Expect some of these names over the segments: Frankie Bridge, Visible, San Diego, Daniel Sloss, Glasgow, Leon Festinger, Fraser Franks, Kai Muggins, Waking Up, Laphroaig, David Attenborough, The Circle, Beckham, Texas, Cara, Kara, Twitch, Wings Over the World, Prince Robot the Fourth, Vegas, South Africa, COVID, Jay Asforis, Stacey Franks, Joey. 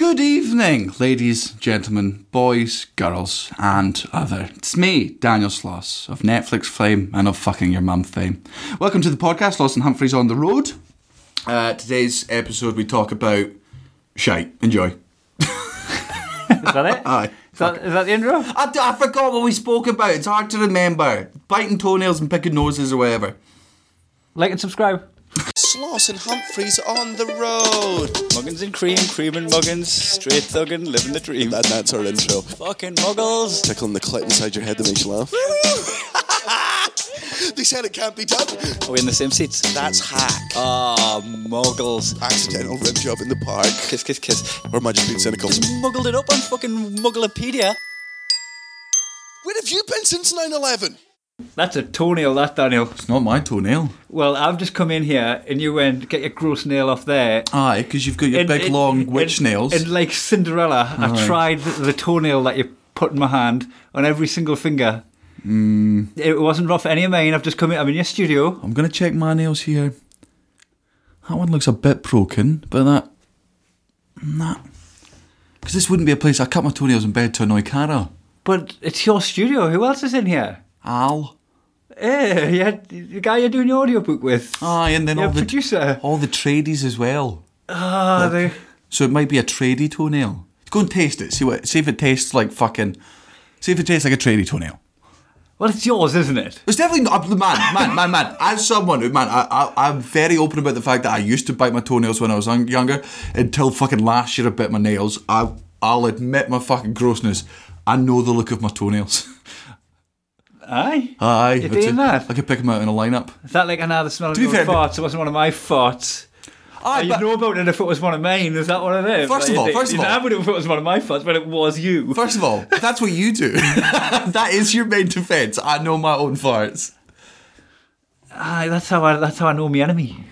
Good evening, ladies, gentlemen, boys, girls, and other. It's me, Daniel Sloss, of Netflix fame and of fucking your mum fame. Welcome to the podcast, Sloss and Humphreys on the Road. Today's episode, we talk about shite. Enjoy. Is that it? Aye. Is that the intro? I forgot what we spoke about. It's hard to remember. Biting toenails and picking noses or whatever. Like and subscribe. Sloss and Humphreys on the road. Muggins and cream, cream and muggins, straight thuggin', living the dream. And that's our intro. Fucking muggles. Tickling the clit inside your head that makes you laugh. They said it can't be done. Are we in the same seats? That's hack. Ah, oh, muggles. Accidental rib job in the park. Kiss, kiss, kiss. Or am I just being cynical? Just muggled it up on fucking Mugglepedia. Where have you been since 9/11? That's a toenail, that, Daniel. It's not my toenail. Well, I've just come in here and you went, get your gross nail off there. Aye, because you've got your big, long witch nails. And like Cinderella, aye. I tried the toenail that you put in my hand on every single finger. Mm. It wasn't rough any of mine. I've just come in. I'm in your studio. I'm going to check my nails here. That one looks a bit broken, but that... Nah. Because this wouldn't be a place I cut my toenails in bed to annoy Cara. But it's your studio. Who else is in here? Al. Hey, the guy you're doing your audiobook with. Aye, and then all the producer. All the tradies as well. So it might be a tradie toenail. Go and taste it. See if it tastes like fucking... See if it tastes like a tradie toenail. Well, it's yours, isn't it? It's definitely not... Man. As someone who... Man, I'm very open about the fact that I used to bite my toenails when I was younger. Until fucking last year I bit my nails. I'll admit my fucking grossness. I know the look of my toenails. Aye. You're doing that? I could pick them out in a lineup. Is that like another smell of your farts? It wasn't one of my farts. You'd know about it if it was one of mine. Is that one of them? First of all, I wouldn't if it was one of my farts, but it was you. First of all, that's what you do. That is your main defence. I know my own farts. Aye, that's how I know my enemy.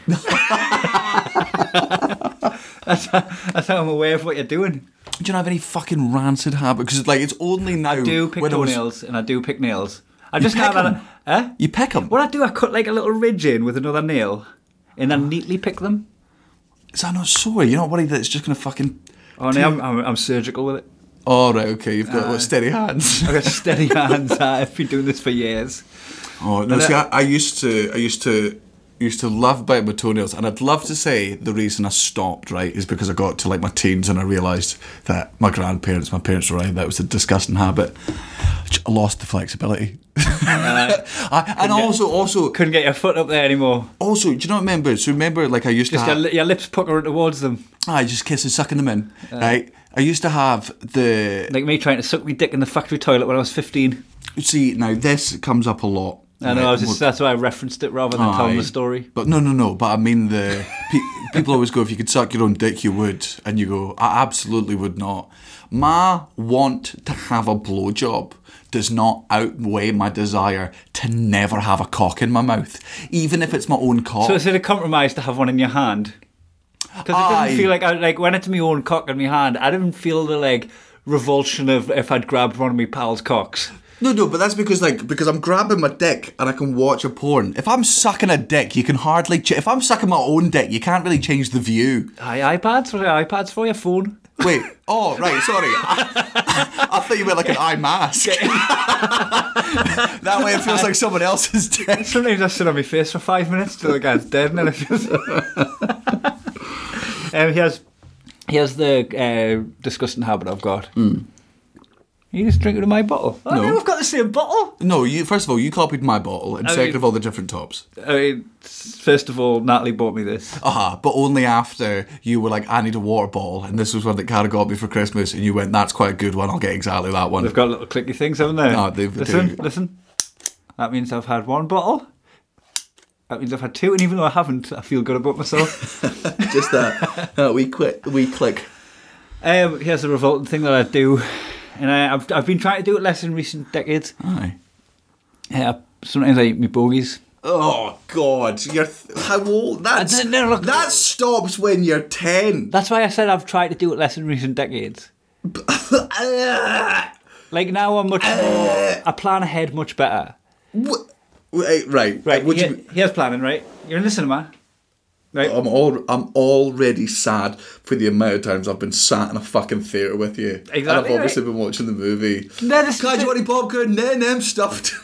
That's how I'm aware of what you're doing. Do you not have any fucking rancid habit? Because it's only now. I do pick toenails and I do pick nails. I just have a... Huh? You pick them? What I do, I cut like a little ridge in with another nail and then neatly pick them. Is that not sore? You're not worried that it's just going to fucking... Oh, no, I'm surgical with it. Oh, right, okay. You've got steady hands. I've got steady hands. I've been doing this for years. Oh, no, I used to love biting my toenails, and I'd love to say the reason I stopped, right, is because I got to like my teens and I realised that my parents were right, that was a disgusting habit. I lost the flexibility. I couldn't get your foot up there anymore. Also, do you not remember? So remember, like I used to have... your lips puckering towards them. I just kissing, sucking them in, right? I used to have the... Like me trying to suck me dick in the factory toilet when I was 15. See, now this comes up a lot. I know, that's why I referenced it rather than telling the story. But no. But I mean, people always go, if you could suck your own dick, you would. And you go, I absolutely would not. My want to have a blowjob does not outweigh my desire to never have a cock in my mouth, even if it's my own cock. So is it a compromise to have one in your hand? Because it doesn't feel like, when it's my own cock in my hand, I didn't feel the revulsion of if I'd grabbed one of my pals' cocks. No, but that's because I'm grabbing my dick and I can watch a porn. If I'm sucking a dick, you can hardly... if I'm sucking my own dick, you can't really change the view. iPads for your phone. Wait, oh, right, sorry. I thought you meant like an eye mask. That way it feels like someone else's dick. Sometimes I sit on my face for 5 minutes till the guy's dead and then it feels... Here's the disgusting habit I've got. Mm. You just drink it in my bottle. Oh, no, we've got the same bottle. No, first of all, you copied my bottle, and second of all, the different tops. First of all, Natalie bought me this. But only after you were like, I need a water bottle, and this was one that Cara got me for Christmas, and you went, that's quite a good one, I'll get exactly that one. They've got little clicky things, haven't they? No, they've... Listen, that means I've had one bottle. That means I've had two, and even though I haven't, I feel good about myself. Just that. We click. Here's a revolting thing that I do... And I've been trying to do it less in recent decades. Aye. Sometimes I eat my bogies. Oh, God. How old? That stops when you're 10. That's why I said I've tried to do it less in recent decades. Like now I'm much more... I plan ahead much better. Right. Here's planning, right? You're in the cinema. Right. I'm already sad for the amount of times I've been sat in a fucking theatre with you. Exactly. And I've obviously been watching the movie. No, this God, you want any popcorn? No, no, I'm stuffed.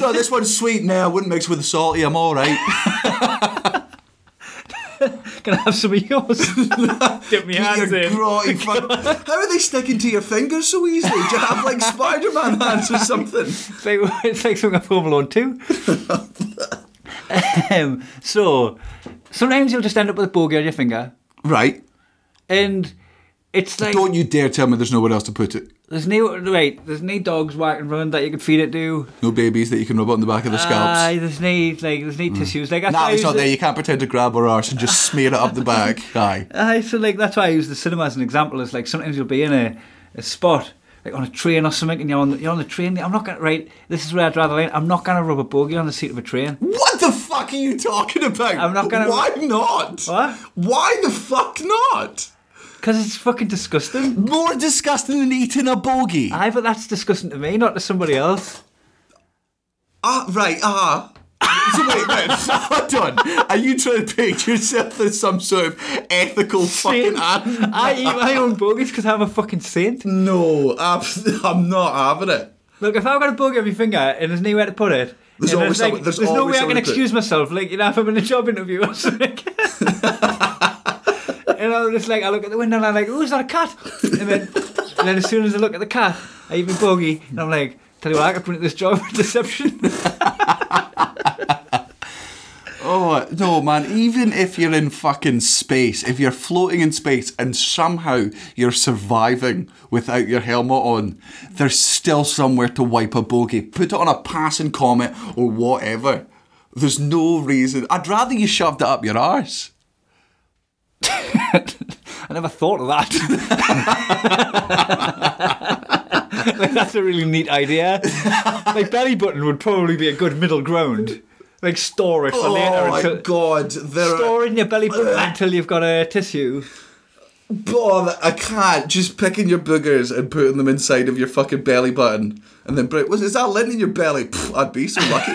No, this one's sweet. No, I wouldn't mix with the salty. I'm all right. Can I have some of yours? Get me hands in. How are they sticking to your fingers so easily? Do you have like Spider-Man hands or something? It's like something I've Home Alone 2. So sometimes you'll just end up with a bogey on your finger, right? And it's like, don't you dare tell me there's nowhere else to put it. There's no dogs whacking around that you can feed it to. No babies that you can rub on the back of the scalps. There's no tissues. Like, nah, it's not there. You can't pretend to grab her arse and just smear it up the back. Aye. So like that's why I use the cinema as an example. It's like sometimes you'll be in a spot. Like on a train or something, and you're on the train. I'm not gonna. Right, this is where I'd rather land. I'm not gonna rub a bogey on the seat of a train. What the fuck are you talking about? I'm not gonna. Why not? What? Why the fuck not? Because it's fucking disgusting. More disgusting than eating a bogey. Aye, but that's disgusting to me, not to somebody else. So wait, hold on. Are you trying to picture yourself as some sort of ethical saint? Fucking animal? I eat my own bogeys because I'm a fucking saint. No, I'm not having it. Look, if I've got a bogey on my finger and there's nowhere to put it, there's no way I can excuse myself. Like, you know, if I'm in a job interview or something. And I'm just like, I look at the window and I'm like, oh, is that a cat? And then as soon as I look at the cat, I eat my bogey and I'm like, tell you what, I could print this job for deception. Oh, no, man, even if you're in fucking space, if you're floating in space and somehow you're surviving without your helmet on, there's still somewhere to wipe a bogey. Put it on a passing comet or whatever. There's no reason. I'd rather you shoved it up your arse. I never thought of that. Like, that's a really neat idea. Like, belly button would probably be a good middle ground. Like, store it for later. Oh my God! Store it in your belly button until you've got a tissue. God, I can't. Just picking your boogers and putting them inside of your fucking belly button, and then is that lint in your belly? Pfft, I'd be so lucky.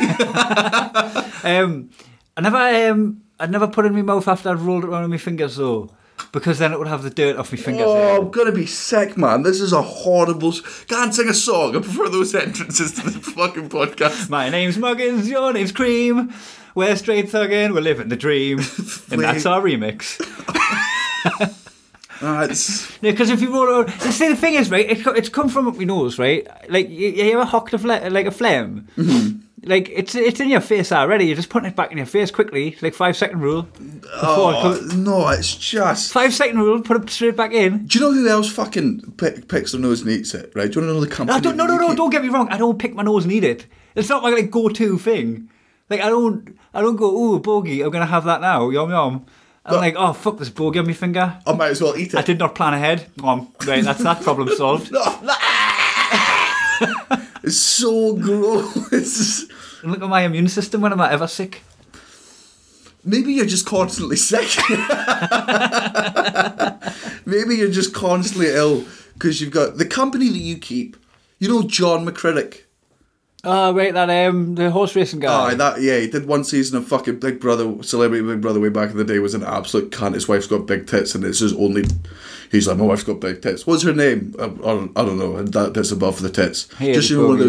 I never put it in my mouth after I'd rolled it around with my fingers though, because then it would have the dirt off my fingers. Oh, I'm gonna be sick, man. This is a horrible... Can't sing a song. I prefer those entrances to the fucking podcast. My name's Muggins, your name's Cream. We're straight thuggin', we're living the dream. And that's our remix. Because if you roll around... See, the thing is, right, it's come from up your nose, right? Like, you ever hocked a phlegm? Mm-hmm. Like, it's in your face already. You're just putting it back in your face quickly. Like, 5-second rule. Oh, no, it's just... 5-second rule, put it straight back in. Do you know who else fucking picks their nose and eats it, right? Do you want to know the company? No, don't get me wrong. I don't pick my nose and eat it. It's not my, like, go-to thing. Like, I don't go, ooh, bogey, I'm going to have that now, yum yum. I'm like, oh, fuck, this bogey on my finger. I might as well eat it. I did not plan ahead. Right, that's that problem solved. No. It's so gross. And look at my immune system. When am I ever sick? Maybe you're just constantly sick. Maybe you're just constantly ill because you've got the company that you keep. You know John McCritic? Oh, right, that the horse racing guy. He did one season of fucking Big Brother, Celebrity Big Brother way back in the day. Was an absolute cunt. His wife's got big tits, and it's his only... He's like, my wife's got big tits. What's her name? I don't know. That's above the tits. Hey, just one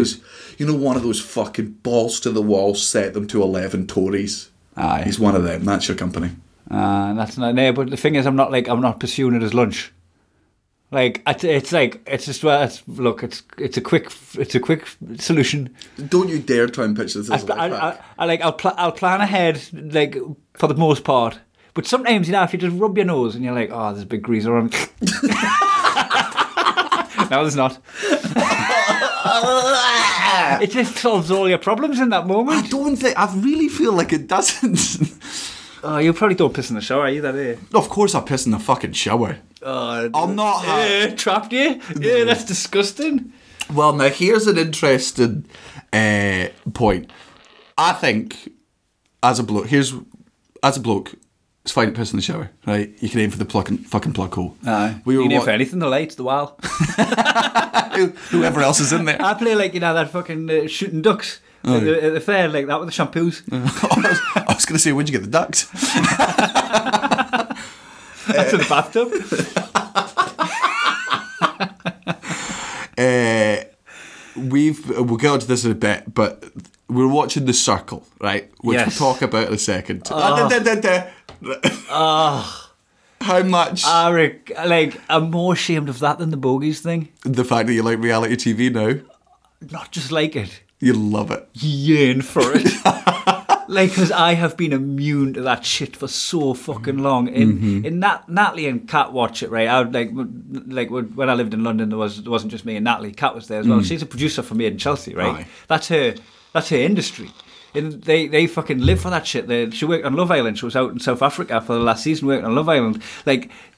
of those fucking balls to the wall, set them to 11 Tories. Aye, he's one of them. That's your company. That's not there. But the thing is, I'm not pursuing it as lunch. Like, it's a quick solution. Don't you dare try and pitch this as I'll plan ahead, like, for the most part. But sometimes, you know, if you just rub your nose and you're like, oh, there's a big greaser on. No, there's not. It just solves all your problems in that moment. I really feel like it doesn't. Oh, you probably don't piss in the shower either, eh? Of course I piss in the fucking shower. I'm not trapped you. Yeah, that's disgusting. Well, now here's an interesting point. I think as a bloke, it's fine to piss in the shower, right? You can aim for the fucking plug hole. Aye. You can aim for anything, the lights, the wall. Whoever else is in there. I play like, you know, that fucking shooting ducks. Oh. At the fair, like that with the shampoos. I was going to say, where'd you get the ducks? That's in the bathtub. We'll get onto this in a bit, but we're watching The Circle, right? Which we'll talk about in a second. How much? I'm more ashamed of that than the bogeys thing. The fact that you like reality TV now. Not just like it. You love it. You yearn for it. Because I have been immune to that shit for so fucking long. Natalie and Kat watch it, right? I would, when I lived in London, it wasn't just me and Natalie. Kat was there as well. Mm. She's a producer for me in Chelsea, right? Aye. That's her industry. And they fucking live for that shit. She worked on Love Island. She was out in South Africa for the last season working on Love Island.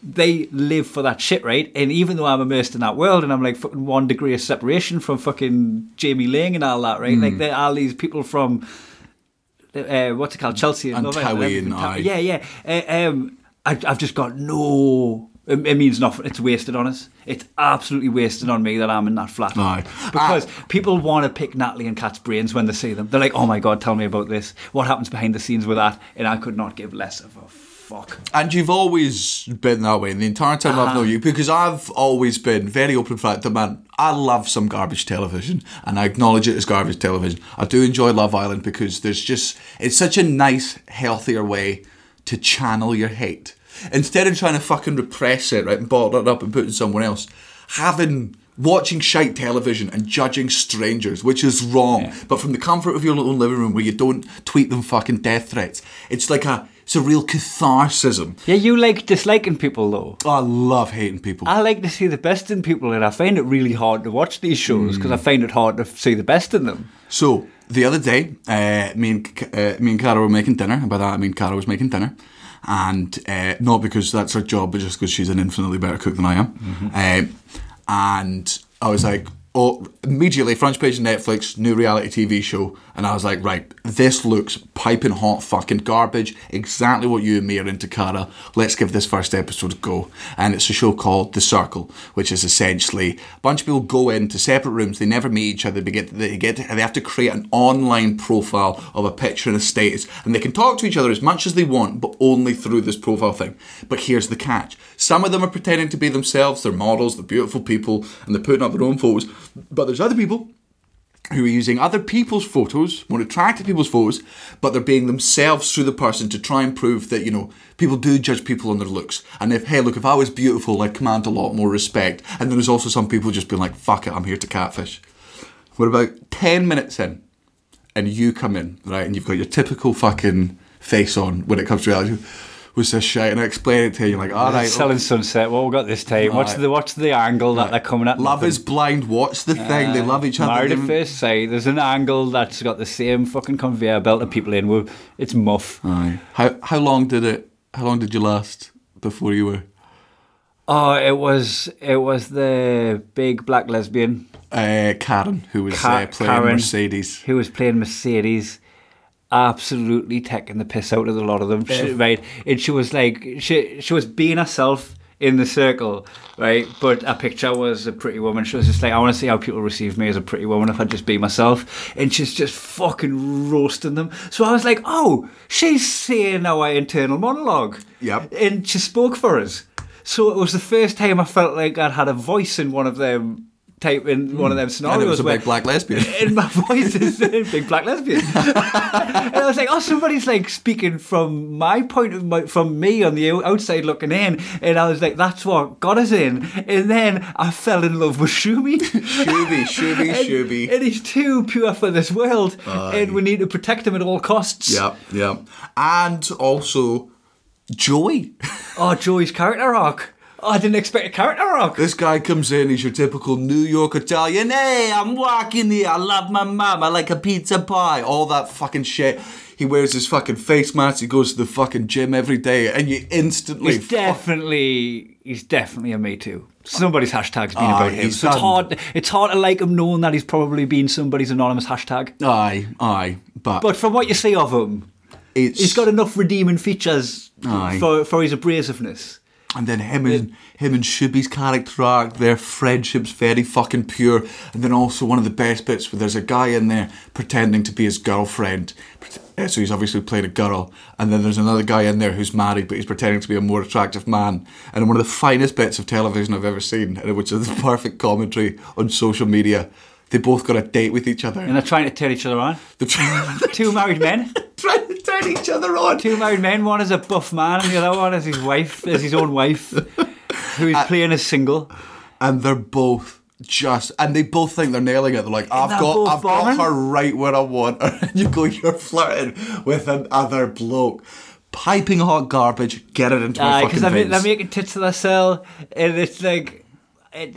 They live for that shit, right? And even though I'm immersed in that world and I'm fucking 1 degree of separation from fucking Jamie Lang and all that, right? Mm. There are these people from, what's it called? Chelsea and Love Island. And I. Yeah, yeah. I've just got no... It means nothing. It's wasted on us. It's absolutely wasted on me that I'm in that flat. No. Because people want to pick Natalie and Kat's brains when they see them. They're like, oh my God, tell me about this. What happens behind the scenes with that? And I could not give less of a fuck. And you've always been that way. And the entire time I've known you, because I've always been very open fact that, man, I love some garbage television and I acknowledge it as garbage television. I do enjoy Love Island because it's such a nice, healthier way to channel your hate. Instead of trying to fucking repress it, right, and bottle it up and put it in someone else, watching shite television and judging strangers, which is wrong, but from the comfort of your own living room where you don't tweet them fucking death threats, it's a real catharsism. Yeah, you like disliking people, though. Oh, I love hating people. I like to see the best in people, and I find it really hard to watch these shows because I find it hard to see the best in them. So, the other day, me and Cara were making dinner, and by that I mean Cara was making dinner. And not because that's her job, but just because she's an infinitely better cook than I am. And I was like, immediately, front page of Netflix, new reality TV show. And I was like, right, this looks piping hot fucking garbage. Exactly what you and me are into, Cara. Let's give this first episode a go. And it's a show called The Circle, which is essentially a bunch of people go into separate rooms. They never meet each other. They have to create an online profile of a picture and a status. And they can talk to each other as much as they want, but only through this profile thing. But here's the catch. Some of them are pretending to be themselves. They're models. They're beautiful people. And they're putting up their own photos. But there's other people who are using other people's photos, more attractive people's photos, but they're being themselves through the person to try and prove that, people do judge people on their looks. And if I was beautiful, I'd command a lot more respect. And then there's also some people just being like, fuck it, I'm here to catfish. We're about 10 minutes in, and you come in, right? And you've got your typical fucking face on when it comes to reality. Was this shit? And I explain it to you. You're like, all right. Selling Sunset. What we got this time? Right. What's the angle that they're coming at? Love is Blind. What's the thing? They love each other. Married at First Sight. There's an angle that's got the same fucking conveyor belt of people in. It's muff. Aye. How long did you last before you were? Oh, it was the big black lesbian, Karen, who was playing Mercedes. Who was playing Mercedes. Absolutely taking the piss out of a lot of them, right? And she was she was being herself in the circle, right? But her picture was a pretty woman. She was just like, I want to see how people receive me as a pretty woman if I just be myself. And she's just fucking roasting them. So I was like, oh, she's saying our internal monologue. Yep. And she spoke for us. So it was the first time I felt like I'd had a voice in one of them. Type in one of them scenarios. And it was a big black lesbian. And my voice is big black lesbian. And I was like, oh, somebody's speaking from my point of view, from me on the outside looking in. And I was like, that's what got us in. And then I fell in love with Shumi. Shumi. And he's too pure for this world. And we need to protect him at all costs. Yeah. And also, Joey. Oh, Joey's character arc. Oh, I didn't expect a character arc. This guy comes in, he's your typical New York Italian. Hey, I'm walking here. I love my mum. I like a pizza pie. All that fucking shit. He wears his fucking face mask. He goes to the fucking gym every day, and you instantly. He's definitely a Me Too. Somebody's hashtag's been about him. So it's hard to like him knowing that he's probably been somebody's anonymous hashtag. Aye, but from what you see of him, he's got enough redeeming features for his abrasiveness. And then him and Shubi's character arc, their friendship's very fucking pure. And then also one of the best bits where there's a guy in there pretending to be his girlfriend. So he's obviously played a girl. And then there's another guy in there who's married, but he's pretending to be a more attractive man. And one of the finest bits of television I've ever seen, which is the perfect commentary on social media. They both got a date with each other. And they're trying to turn each other on. Two married men. Trying to turn each other on. Two married men. One is a buff man and the other one is his wife, is his own wife, who is playing as single. And they're both just... And they both think they're nailing it. They're like, I've got her right where I want her. And you go, you're flirting with another bloke. Piping hot garbage. Get it into my fucking veins. Because they're making tits of themselves. And it's like...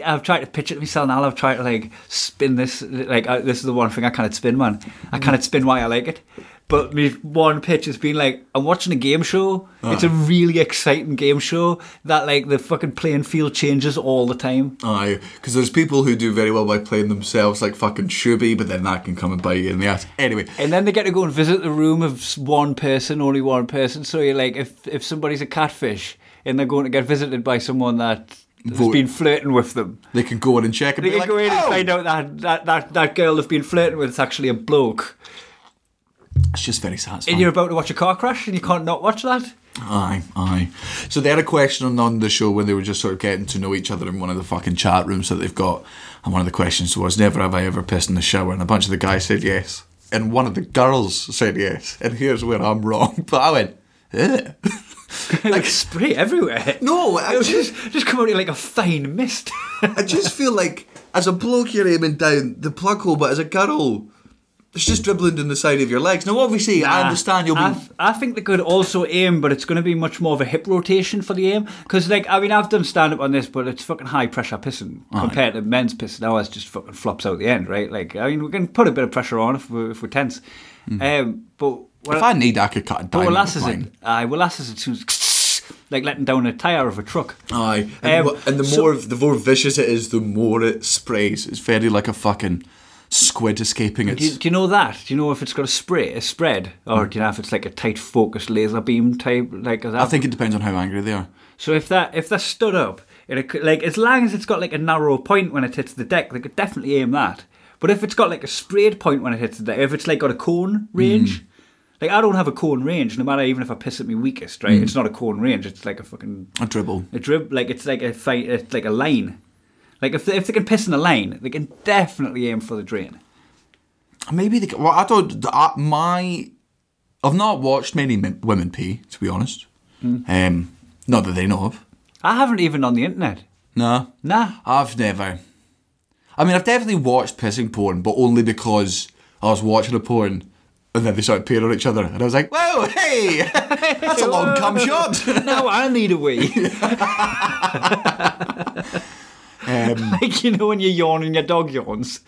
I've tried to pitch it myself now. I've tried to spin this. This is the one thing I can't spin, man. I can't spin why I like it. But my one pitch has been I'm watching a game show. Uh-huh. It's a really exciting game show that the fucking playing field changes all the time. Aye, because there's people who do very well by playing themselves, like fucking Shubi, but then that can come and bite you in the ass. Anyway. And then they get to go and visit the room of one person, only one person. So you're if somebody's a catfish and they're going to get visited by someone that... has been flirting with them. They can go in and check and they can go in and find out that girl they've been flirting with is actually a bloke. It's just very satisfying. And you're about to watch a car crash and you can't not watch that. Aye. So they had a question on the show when they were just sort of getting to know each other in one of the fucking chat rooms that they've got. And one of the questions was, never have I ever pissed in the shower? And a bunch of the guys said yes. And one of the girls said yes. And here's where I'm wrong. But I went, eh. Spray everywhere. No, I just come out like a fine mist. I just feel as a bloke you're aiming down the plug hole, but as a girl, it's just dribbling down the side of your legs. Now, obviously, I understand you'll be. I think they could also aim, but it's going to be much more of a hip rotation for the aim. Because, I've done stand up on this, but it's fucking high pressure pissing compared to men's pissing. Now it's just fucking flops out the end, right? We can put a bit of pressure on if we're tense, but. Well, if I need, I could cut a diamond. Molasses, like letting down a tyre of a truck. Aye, and the more vicious it is, the more it sprays. It's very like a fucking squid escaping its... Do you know that? Do you know if it's got a spread, or do you know if it's like a tight focused laser beam type like that? I think it depends on how angry they are. So if they're stood up, as long as it's got a narrow point when it hits the deck, they could definitely aim that. But if it's got a sprayed point when it hits the deck, if it's got a cone range. I don't have a cone range, no matter even if I piss at me weakest, right? Mm. It's not a cone range, it's like a fucking... A dribble. A dribble, it's like a line. If they can piss in a line, they can definitely aim for the drain. Maybe they can... Well, I don't... I've not watched many women pee, to be honest. Mm. Not that they know of. I haven't even on the internet. No? Nah. I've never... I mean, I've definitely watched pissing porn, but only because I was watching a porn... And then they started peeing on each other. And I was like, whoa, hey, that's a long cum shot. Now I need a wee. When you yawn and your dog yawns.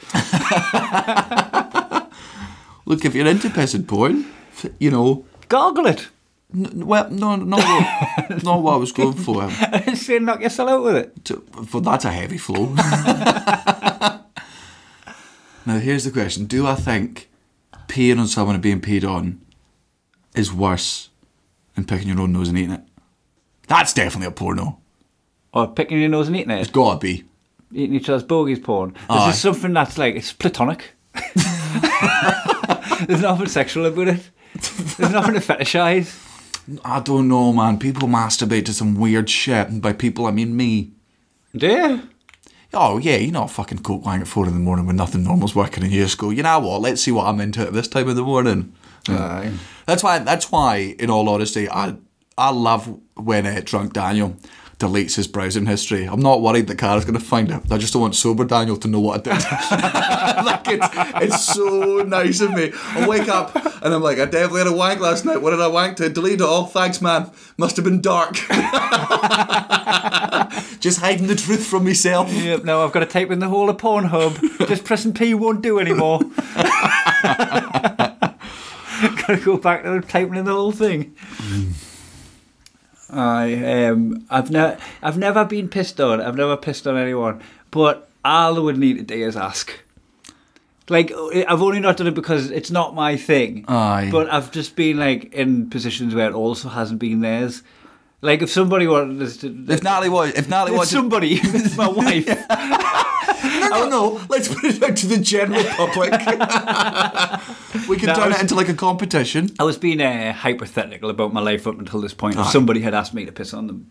Look, if you're into pissing porn, gargle it. Well, no, not what I was going for. So knock yourself out with it. That's a heavy flow. Now, here's the question. Do I think... peeing on someone and being peed on is worse than picking your own nose and eating it? That's definitely a porno. Or picking your nose and eating it? It's got to be. Eating each other's bogies porn. This is something that's it's platonic. There's nothing sexual about it. There's nothing to fetishise. I don't know, man. People masturbate to some weird shit. And by people, I mean me. Do you? Oh, yeah, you're not a fucking coke wang at 4 a.m. when nothing normal's working and you just go, you know what, let's see what I'm into at this time of the morning. Aye. That's why, in all honesty, I love when drunk Daniel deletes his browsing history. I'm not worried that Cara's going to find it. I just don't want sober Daniel to know what I did. It's so nice of me. I wake up and I'm I definitely had a wank last night. What did I wank to? Delete it all. Thanks, man. Must have been dark. Just hiding the truth from myself. Yep, no, I've got to type in the whole of Pornhub. Just pressing P won't do anymore. Got to go back to typing in the whole thing. I've never been pissed on. I've never pissed on anyone. But all I would need to do is ask. I've only not done it because it's not my thing. Aye. But I've just been in positions where it also hasn't been theirs. Like if somebody was to, if Natalie was somebody, my wife. No. Let's put it out to the general public. We can turn it into like a competition. I was being hypothetical about my life up until this point. If somebody had asked me to piss on them,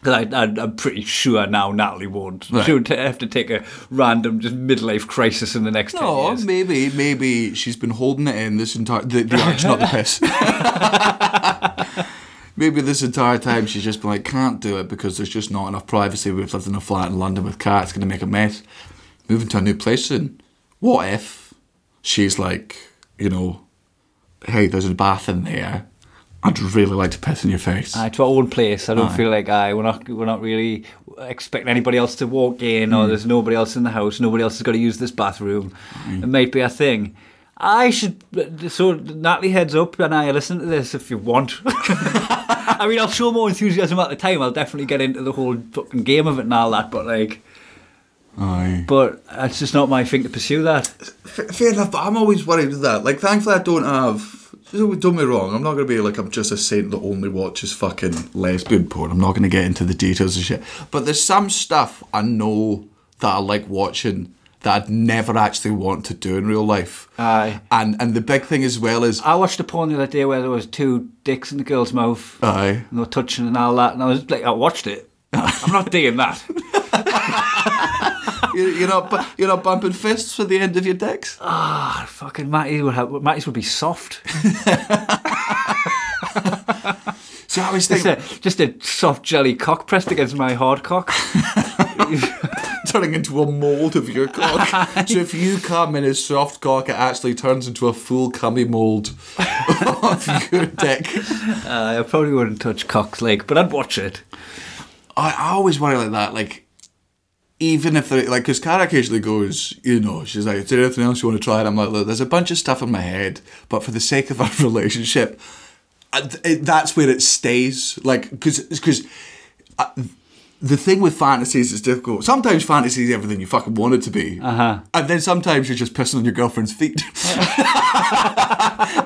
because I'm pretty sure now Natalie won't. Right. She would have to take a random just midlife crisis in the next 10 years. No, maybe she's been holding it in this entire the arch, not the piss. Maybe this entire time she's just been like, can't do it because there's just not enough privacy. We've lived in a flat in London with Kat. It's going to make a mess. Moving to a new place soon. What if she's like, you know, hey, there's a bath in there. I'd really like to piss in your face. It's our own place. I don't feel like we're not really expecting anybody else to walk in, or there's nobody else in the house. Nobody else has got to use this bathroom. It might be a thing. I should... So, Natalie, heads up, and I listen to this if you want. I mean, I'll show more enthusiasm at the time. I'll definitely get into the whole fucking game of it and all that, but, like... Aye. But it's just not my thing to pursue that. Fair enough, but I'm always worried with that. Like, thankfully I don't have... Don't get me wrong, I'm not going to be like, I'm just a saint that only watches fucking lesbian porn. I'm not going to get into the details of shit. But there's some stuff I know that I like watching... that I'd never actually want to do in real life. Aye. And the big thing as well is... I watched a porn the other day where there was two dicks in the girl's mouth. Aye. And they were touching and all that. And I was like, I watched it. I'm not doing that. You're not bumping fists for the end of your dicks? Ah, fucking Matty's would be soft. So I was thinking... Just a soft jelly cock pressed against my hard cock. Turning into a mould of your cock. So if you come in a soft cock, it actually turns into a full cummy mould of your dick. I probably wouldn't touch cock's leg, but I'd watch it. I always worry like that, like, even if they're, like, because Cara occasionally goes, you know, she's like, is there anything else you want to try? And I'm like, look, there's a bunch of stuff in my head, but for the sake of our relationship, that's where it stays. Like, because... The thing with fantasies is difficult. Sometimes fantasy is everything you fucking want it to be. And then sometimes you're just pissing on your girlfriend's feet.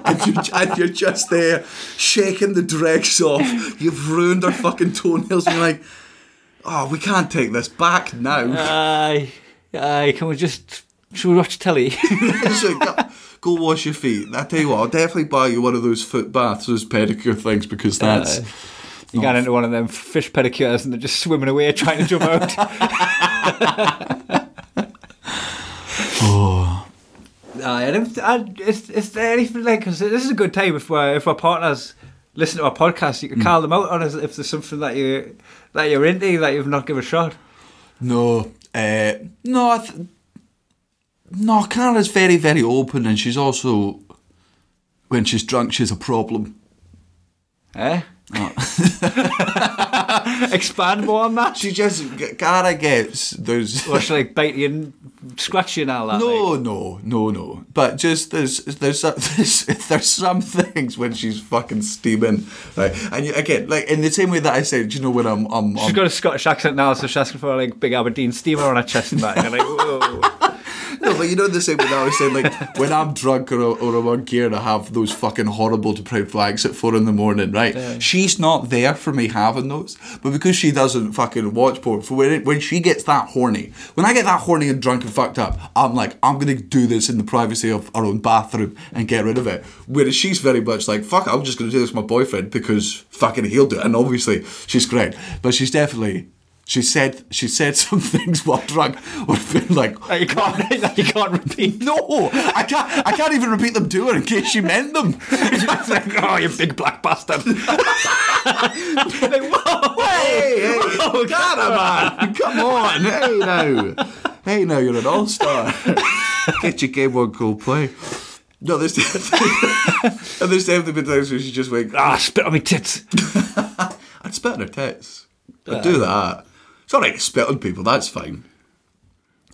and you're just there shaking the dregs off. You've ruined her fucking toenails. And you're like, oh, we can't take this back now. Aye, can we just... Should we watch telly? So go wash your feet. I tell you what, I'll definitely buy you one of those foot baths, those pedicure things, because that's... You got into one of them fish pedicures and they're just swimming away trying to jump out. Is there anything like? Because this is a good time if our partners listen to our podcast, you can call them out on us if there's something that you're into that you've not given a shot. No, Cara's very, very open, and she's also, when she's drunk, she's a problem. Eh? Expand more on that. She just Cara gets those. Or she like bite you and scratch you and all that. No. But just there's some things when she's fucking steaming, right? And you, again, like in the same way that I said, you know, when I'm she's got a Scottish accent now, so she's asking for like big Aberdeen steamer on her chest and back. And like, whoa. No, but you know the same way that I was saying, like, when I'm drunk or I'm on gear and I have those fucking horrible deprived flags at 4 a.m, right? Yeah. She's not there for me having those, but because she doesn't fucking watch porn, for when she gets that horny, when I get that horny and drunk and fucked up, I'm like, I'm going to do this in the privacy of our own bathroom and get rid of it. Whereas she's very much like, fuck, I'm just going to do this with my boyfriend because fucking he'll do it. And obviously she's great, but she's definitely... She said some things while drunk would have been like... You can't repeat. No, I can't even repeat them to her in case she meant them. It's like, oh, you big black bastard. Like, whoa, hey, Cara, man. Come on, hey now, you're an all-star. Get your game on, cold play. No, there's definitely been times where she just went, spit on me tits. I'd spit on her tits. I'd do that. It's all right to spit on people, that's fine.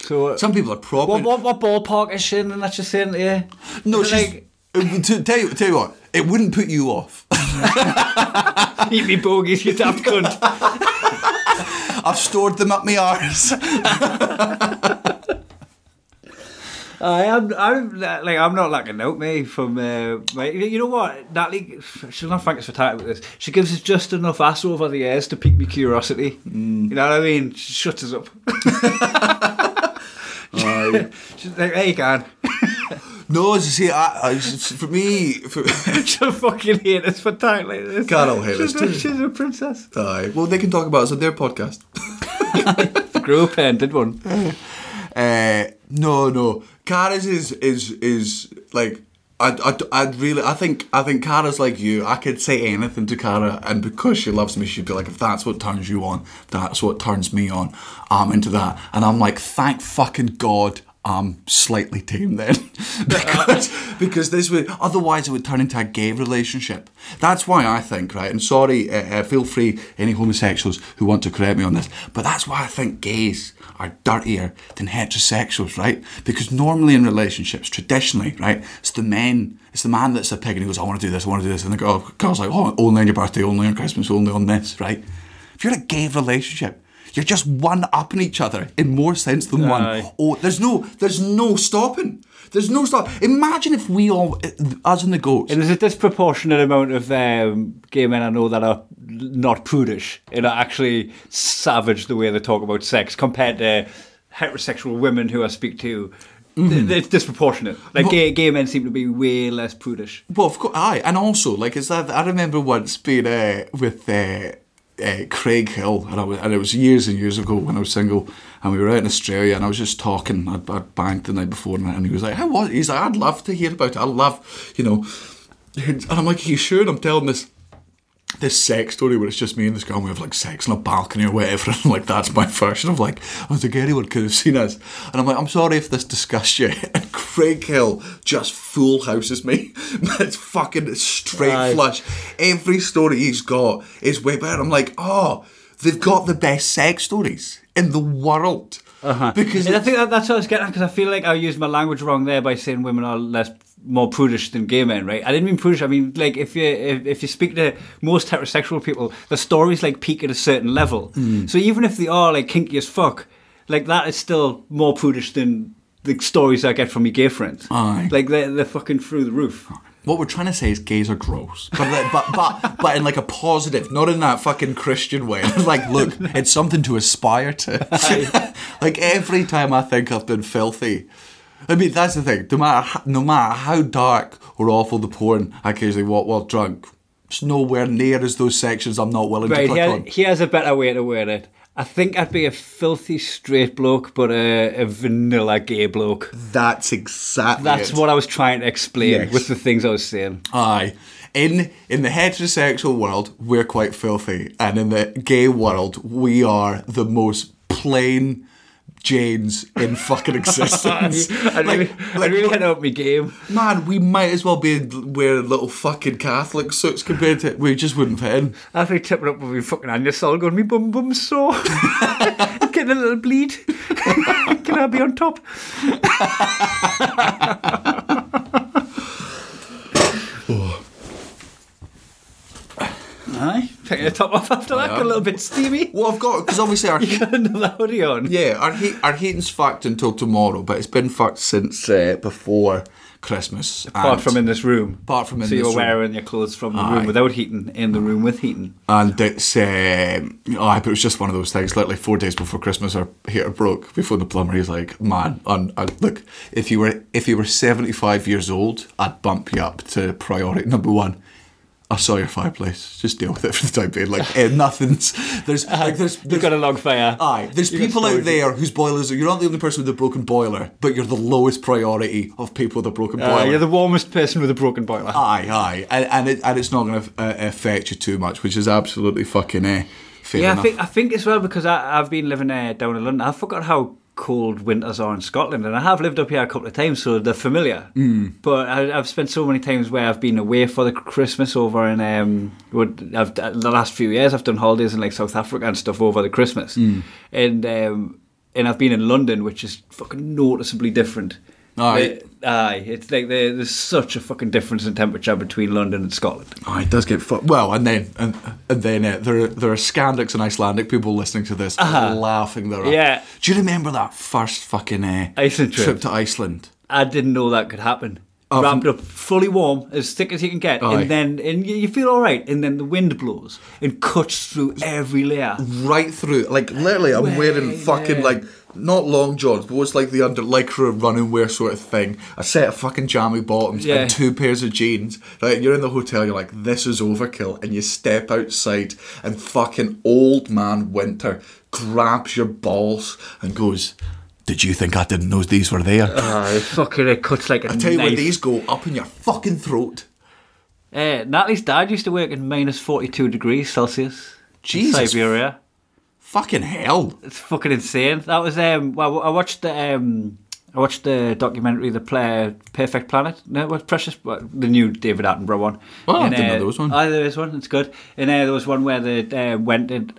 So some people are probably... What ballpark is she in and that's just saying to you? No, she's... Like... Tell you what, it wouldn't put you off. Eat me bogies, you daft cunt. I've stored them up my arse. I'm not like a note me from you know what, Natalie, she'll not thank us for title with this. She gives us just enough ass over the ears to pique my curiosity. You know what I mean? She shuts us up. She's like, hey, Gan. No, as you see, for me, she'll fucking hate us for title like this. Can't hate us too. She's a princess. Aye. Well, they can talk about us on their podcast. Grew up and did one. No. Kara's is like I think Kara's like you. I could say anything to Kara, and because she loves me, she'd be like, if that's what turns you on, that's what turns me on. I'm into that, and I'm like, thank fucking God, I'm slightly tame then, because this would otherwise it would turn into a gay relationship. That's why I think, right, and sorry, feel free, any homosexuals who want to correct me on this, but that's why I think gays are dirtier than heterosexuals, right? Because normally in relationships, traditionally, right, it's the man that's a pig and he goes, I want to do this, and the girl's like, oh, only on your birthday, only on Christmas, only on this, right? If you're in a gay relationship, you're just one upping each other in more sense than one. Oh, there's no stopping. There's no stop. Imagine if we all, us and the goats. And there's a disproportionate amount of gay men I know that are not prudish and are actually savage the way they talk about sex compared to heterosexual women who I speak to. Mm. It's disproportionate. Like, but gay men seem to be way less prudish. Well, of course, aye. And also, like, is that I remember once being with Craig Hill, and it was years and years ago when I was single, and we were out in Australia, and I was just talking. I banged the night before, and he was like, "How was it?" He's like, "I'd love to hear about it. I love, you know." And I'm like, "Are you sure?" And I'm telling this sex story where it's just me and this girl, and we have like sex on a balcony or whatever, and I'm like, that's my version of like, I don't think anyone could have seen us, and I'm like, I'm sorry if this disgusts you, and Craig Hill just full houses me. It's fucking straight flush. Every story he's got is way better. I'm like, oh, they've got the best sex stories in the world. Because I think that's what I was getting at, because I feel like I used my language wrong there by saying women are more prudish than gay men, right? I didn't mean prudish. I mean, like, if you speak to most heterosexual people, the stories like peak at a certain level. So even if they are like kinky as fuck, like, that is still more prudish than the stories I get from my gay friends. Aye. Like, they're fucking through the roof. What we're trying to say is gays are gross, but in like a positive, not in that fucking Christian way. Like, look, it's something to aspire to. Like, every time I think I've been filthy, I mean, that's the thing. No matter how dark or awful the porn I occasionally walk while drunk, it's nowhere near as those sections I'm not willing to click on. Here's a better way to wear it. I think I'd be a filthy straight bloke, but a vanilla gay bloke. That's exactly That's what I was trying to explain with the things I was saying. Aye. In the heterosexual world, we're quite filthy. And in the gay world, we are the most plain Janes in fucking existence. I really had up my game. Man, we might as well be wearing little fucking Catholic suits compared to it. We just wouldn't fit in. I'd be tipping up with my fucking anusol going, me bum bum sore. I'm getting a little bleed. Can I be on top? Oh. Aye. Taking the top off after that, got a little bit steamy. Well, I've got, because obviously our you got another hoodie on. Yeah, our heating's fucked until tomorrow, but it's been fucked since before Christmas. Apart from in this room. So you're wearing your clothes from the room without heating, in the room with heating. And it's, but it was just one of those things. Literally 4 days before Christmas, our heater broke. We phoned the plumber. He's like, man, look, if you were 75 years old, I'd bump you up to priority number one. I saw your fireplace. Just deal with it for the time being. Like, nothing's... There's got a log fire. Aye. There's people out there whose boilers... You're not the only person with a broken boiler, but you're the lowest priority of people with a broken boiler. You're the warmest person with a broken boiler. Aye. And it's not going to affect you too much, which is absolutely fucking fair enough. I think as well, because I've been living down in London. I forgot how cold winters are in Scotland, and I have lived up here a couple of times, so they're familiar. But I've spent so many times where I've been away for the Christmas over in the last few years I've done holidays in like South Africa and stuff over the Christmas, and I've been in London, which is fucking noticeably different. It's like there's such a fucking difference in temperature between London and Scotland. It does get well, and then there are Scandics and Icelandic people listening to this laughing their ass. Do you remember that first fucking Iceland trip to Iceland? I didn't know that could happen. Wrapped up fully warm, as thick as you can get, and then you feel all right, and then the wind blows and cuts through every layer. Right through. Like, literally, I'm wearing fucking, like, not long johns, but what's like the under lycra running wear sort of thing. A set of fucking jammy bottoms and two pairs of jeans. Right, you're in the hotel, you're like, this is overkill, and you step outside, and fucking old man winter grabs your balls and goes... Did you think I didn't know these were there? Fucking it cuts like a knife. I tell you what, these go up in your fucking throat. Natalie's dad used to work in minus 42 degrees Celsius. Jesus. In Siberia. Fucking hell. It's fucking insane. That was, I watched the documentary, The Perfect Planet. No, it was Precious, the new David Attenborough one. Oh, and, I didn't know there was one. Oh, there is one. It's good. And there was one where they went in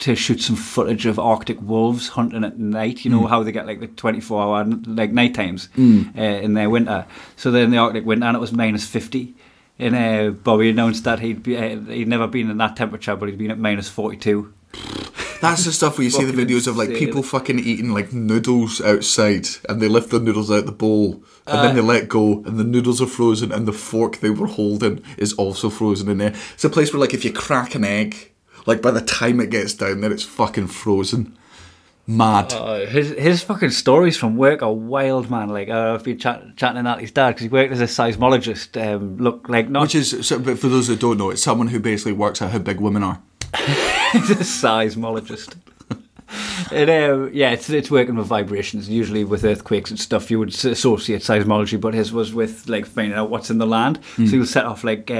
to shoot some footage of Arctic wolves hunting at night. You know how they get like the 24-hour like night times in their winter. So then the Arctic winter, and it was minus 50. And Bobby announced that he'd never been in that temperature, but he'd been at minus 42. That's the stuff where you see the videos of like people fucking eating like noodles outside, and they lift the noodles out the bowl, and then they let go, and the noodles are frozen, and the fork they were holding is also frozen in there. It's a place where like if you crack an egg, like by the time it gets down there, it's fucking frozen. Mad. His fucking stories from work are wild, man. Like I've been chatting to Natalie's dad because he worked as a seismologist. Which is, so, but for those that don't know, it's someone who basically works out how big women are. He's a seismologist. And it's working with vibrations. Usually with earthquakes and stuff, you would associate seismology, but his was with like finding out what's in the land. So you'll set off like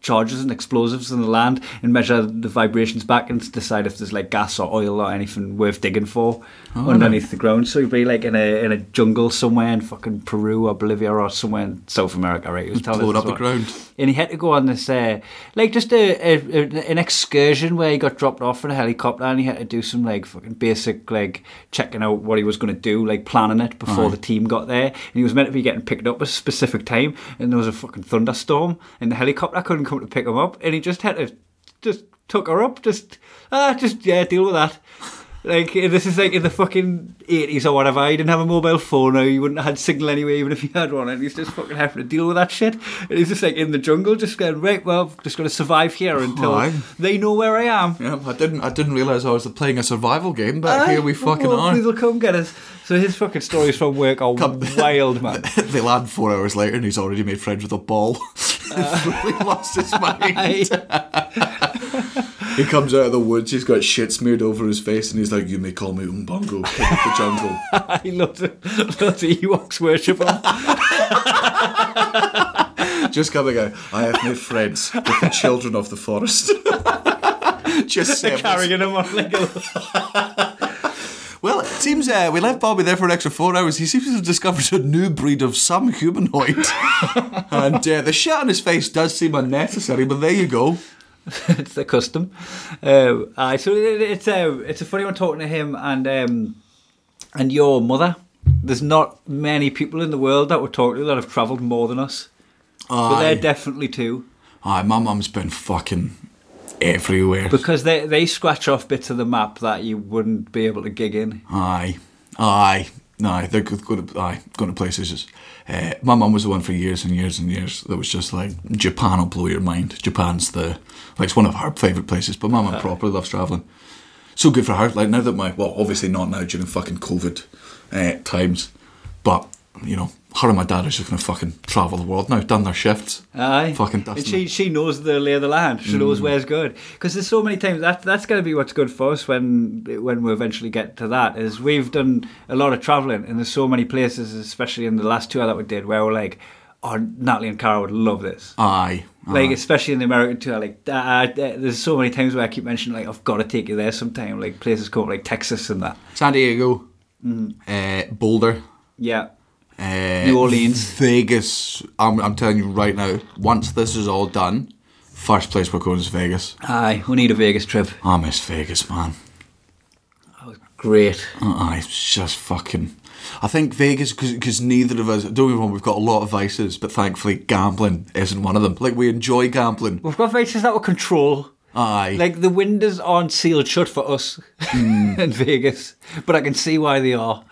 charges and explosives in the land and measure the vibrations back and decide if there's like gas or oil or anything worth digging for underneath the ground. So you'd be like in a jungle somewhere in fucking Peru or Bolivia or somewhere in South America, right? He was telling us the ground. And he had to go on this an excursion where he got dropped off in a helicopter, and he had to do some like fucking basic like checking out what he was going to do, like planning it before the team got there. And he was meant to be getting picked up at a specific time, and there was a fucking thunderstorm and the helicopter couldn't come to pick him up, and he just had to just took her up, deal with that. Like, this is like in the fucking 80s or whatever. He didn't have a mobile phone, or you wouldn't have had signal anyway, even if you had one, and he's just fucking having to deal with that shit. And he's just like in the jungle, just going, right, well, I've just got to survive here until they know where I am. Yeah, I didn't realise I was playing a survival game, but here we fucking are. They'll come get us. So his fucking stories from work are wild, man. They land 4 hours later, and he's already made friends with a ball. He's really lost his mind. He comes out of the woods, he's got shit smeared over his face, and he's like, you may call me Umbongo, king of the jungle. He loves the Ewoks worshipper. Just coming out, I have made friends with the children of the forest. Just carrying them on like a... Well, it seems we left Bobby there for an extra 4 hours. He seems to have discovered a new breed of some humanoid. And the shit on his face does seem unnecessary, but there you go. It's the custom. So it's a funny one talking to him and your mother. There's not many people in the world that we're talking to that have travelled more than us. But they're definitely two. My mum's been fucking everywhere. Because they scratch off bits of the map that you wouldn't be able to gig in. No, they're going to places. My mum was the one for years and years and years that was just like, Japan will blow your mind. Japan's it's one of her favourite places, but my mum properly loves travelling. So good for her. Like, now that obviously not now during fucking COVID times, but, you know, her and my dad are just going to fucking travel the world now, done their shifts. Fucking dusting. She knows the lay of the land. She knows where's good. Because there's so many times, that's going to be what's good for us when we eventually get to that, is we've done a lot of travelling, and there's so many places, especially in the last tour that we did, where we're like, oh, Natalie and Cara would love this. Like, especially in the American tour, like, there's so many times where I keep mentioning, like, I've got to take you there sometime, like places called, like, Texas and that. San Diego. Boulder. Yeah. New Orleans, Vegas. I'm telling you right now, once this is all done, first place we're going is Vegas. We need a Vegas trip. I miss Vegas, man. That was great. It's just fucking, I think Vegas, because neither of us, don't get me wrong, we've got a lot of vices, but thankfully gambling isn't one of them. Like, we enjoy gambling. We've got vices that we control. Like, the windows aren't sealed shut for us in Vegas, but I can see why they are.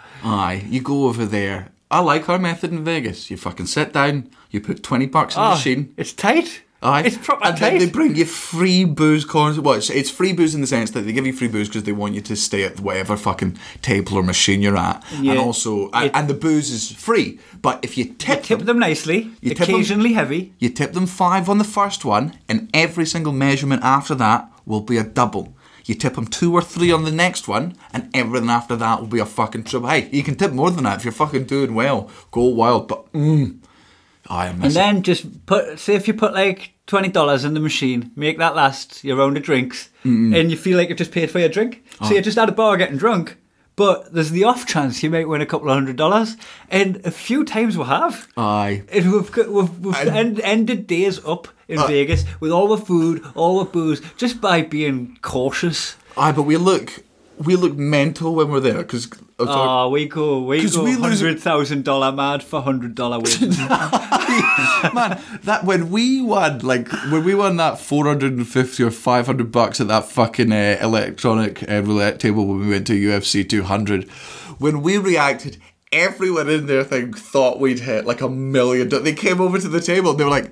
You go over there I like our method in Vegas. You fucking sit down, you put $20 in the machine. It's tight. Aye. It's proper and tight. They bring you free booze. Well, it's free booze in the sense that they give you free booze because they want you to stay at whatever fucking table or machine you're at. Yeah. And also, and the booze is free. But if you tip them nicely, you occasionally tip them, heavy. You tip them $5 on the first one, and every single measurement after that will be a double. You tip them $2 or $3 on the next one, and everything after that will be a fucking triple. Hey, you can tip more than that if you're fucking doing well. Go wild, but I am. And then just say if you put like $20 in the machine, make that last your round of drinks, and you feel like you've just paid for your drink. So you're just at a bar getting drunk, but there's the off chance you might win a couple of $100, and a few times we have. Aye. And we've ended days up in Vegas with all the food, all the booze, just by being cautious. Aye, but we look mental when we're there because. We go $100,000 mad for $100 wins. Man, that when we won that $450 or $500 at that fucking electronic roulette table when we went to UFC 200, when we reacted, everyone in there thought we'd hit like $1 million. They came over to the table and they were like,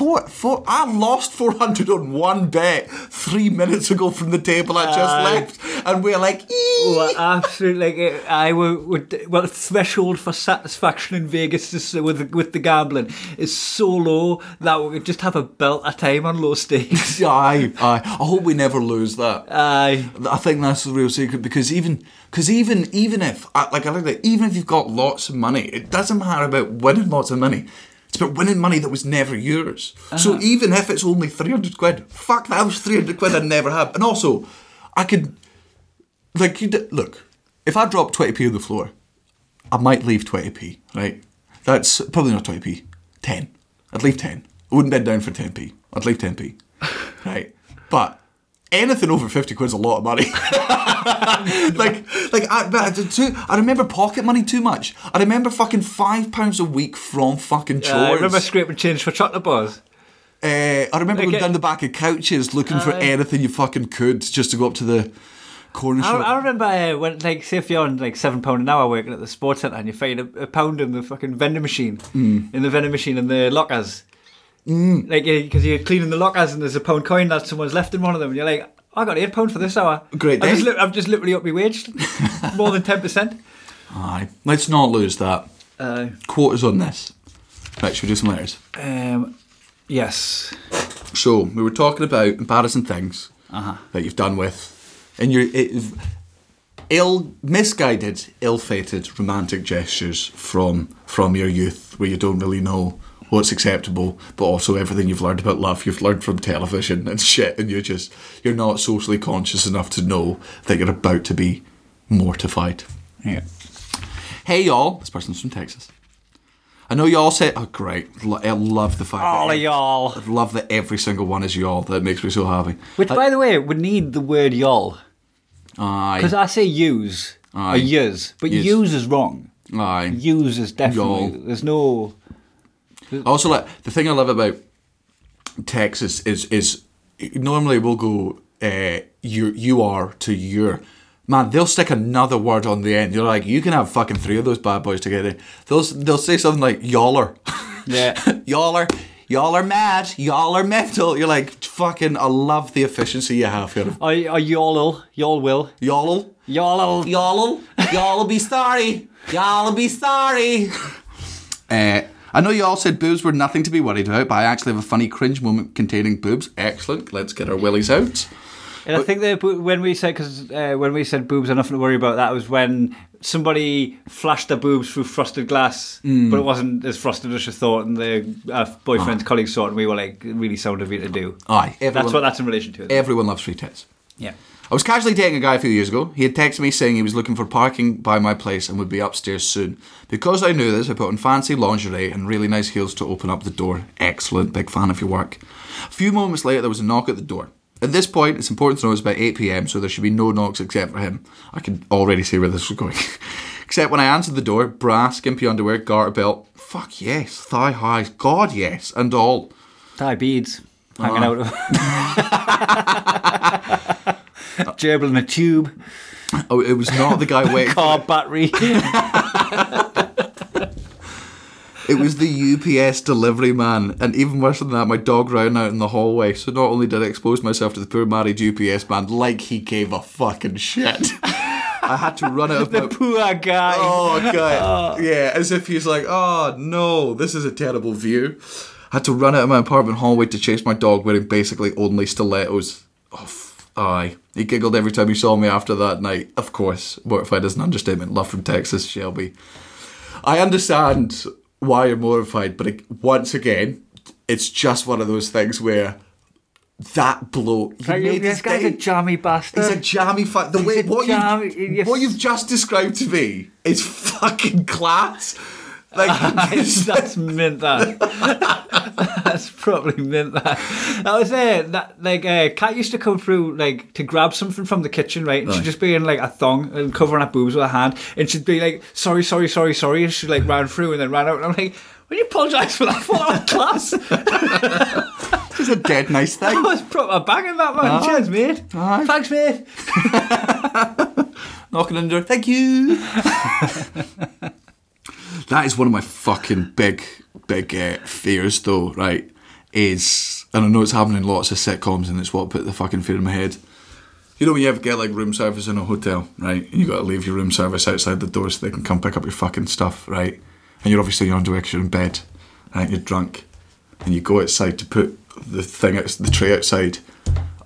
I lost $400 on one bet 3 minutes ago from the table I just left, and we're like, absolutely, like, the threshold for satisfaction in Vegas is, with the gambling is so low that we could just have a belt a time on low stakes. Aye. I hope we never lose that. Aye, I think that's the real secret because even if you've got lots of money, it doesn't matter about winning lots of money. It's about winning money that was never yours. So even if it's only £300, fuck, that was £300 I never had. And also, I could... Look, if I drop 20p on the floor, I might leave 20p, right? That's probably not 20p. 10. I'd leave 10. I wouldn't bend down for 10p. I'd leave 10p. Right? But... anything over 50 quid's a lot of money. I remember pocket money too much. I remember fucking £5 a week from fucking chores. I remember scraping change for chocolate bars. I remember going down the back of couches looking for anything you fucking could just to go up to the corner shop. I remember when, say if you're on £7 an hour working at the sports centre and you find a pound in the fucking vending machine, in the lockers. Because you're cleaning the lockers and there's a pound coin that someone's left in one of them, and you're like, I got £8 for this hour. Great day. I've just literally upped my wage more than 10%. Aye, let's not lose that. Quarters on this. Right, should we do some letters? Yes. So we were talking about embarrassing things that you've done with in your misguided, ill-fated romantic gestures from your youth, where you don't really know what's acceptable, but also everything you've learned about love, you've learned from television and shit, and you're not socially conscious enough to know that you're about to be mortified. Yeah. Hey y'all, this person's from Texas. I know y'all said, oh great, I love the fact all that of y'all. I love that every single one is y'all. That makes me so happy. Which, by the way, would need the word y'all. Aye. Because I say yous or yous, but yous is wrong. Aye. Yous is definitely y'all. There's no. Also, the thing I love about Texas is normally we'll go you are to your. Man, they'll stick another word on the end. You're like, you can have fucking three of those bad boys together. They'll say something like y'aller. Yeah. Y'all are mad. Y'all are mental. You're like, fucking, I love the efficiency you have here. Y'all'll be sorry. Y'all'll be sorry. I know you all said boobs were nothing to be worried about, but I actually have a funny cringe moment containing boobs. Excellent. Let's get our willies out. And I think that when we said boobs are nothing to worry about, that was when somebody flashed their boobs through frosted glass, but it wasn't as frosted as you thought, and our boyfriend's colleagues saw it, and we were like, really sound of you to do. Aye. That's in relation to it. Everyone loves free tits. Yeah. I was casually dating a guy a few years ago. He had texted me saying he was looking for parking by my place and would be upstairs soon. Because I knew this, I put on fancy lingerie and really nice heels to open up the door. Excellent, big fan of your work. A few moments later, there was a knock at the door. At this point, it's important to know it's about 8 p.m, so there should be no knocks except for him. I can already see where this was going. Except when I answered the door, bra, skimpy underwear, garter belt, fuck yes, thigh highs, god yes, and all. Thigh beads, hanging out of... gerbil in a tube. Oh, it was not the guy waiting. Car battery. It was the UPS delivery man. And even worse than that, my dog ran out in the hallway. So not only did I expose myself to the poor married UPS man, like he gave a fucking shit. I had to run out of the poor guy. Oh, God. Yeah, as if he's like, oh, no, this is a terrible view. I had to run out of my apartment hallway to chase my dog wearing basically only stilettos. Oh, aye. He giggled every time he saw me after that night. Of course. Mortified is an understatement. Love from Texas, Shelby. I understand why you're mortified, but once again, it's just one of those things where that bloke... This guy's a jammy bastard. He's a jammy... What you've just described to me is fucking class. That's mint, that. That's probably mint, that. That was it. Kat used to come through, to grab something from the kitchen, right? And she'd just be in, a thong and covering her boobs with her hand. And she'd be like, sorry, sorry, sorry, sorry. And she, ran through and then ran out. And I'm like, will you apologise for that? For that class? This is a dead nice thing. I was proper banging that, man. Aye. Cheers, mate. Aye. Thanks, mate. Knocking on the door. Thank you. That is one of my fucking big fears, though, right? And I know it's happening in lots of sitcoms, and it's what put the fucking fear in my head. You know when you ever get, room service in a hotel, right? And you got to leave your room service outside the door so they can come pick up your fucking stuff, right? And you're obviously in your underwear because you're in bed, right? You're drunk. And you go outside to put the tray outside.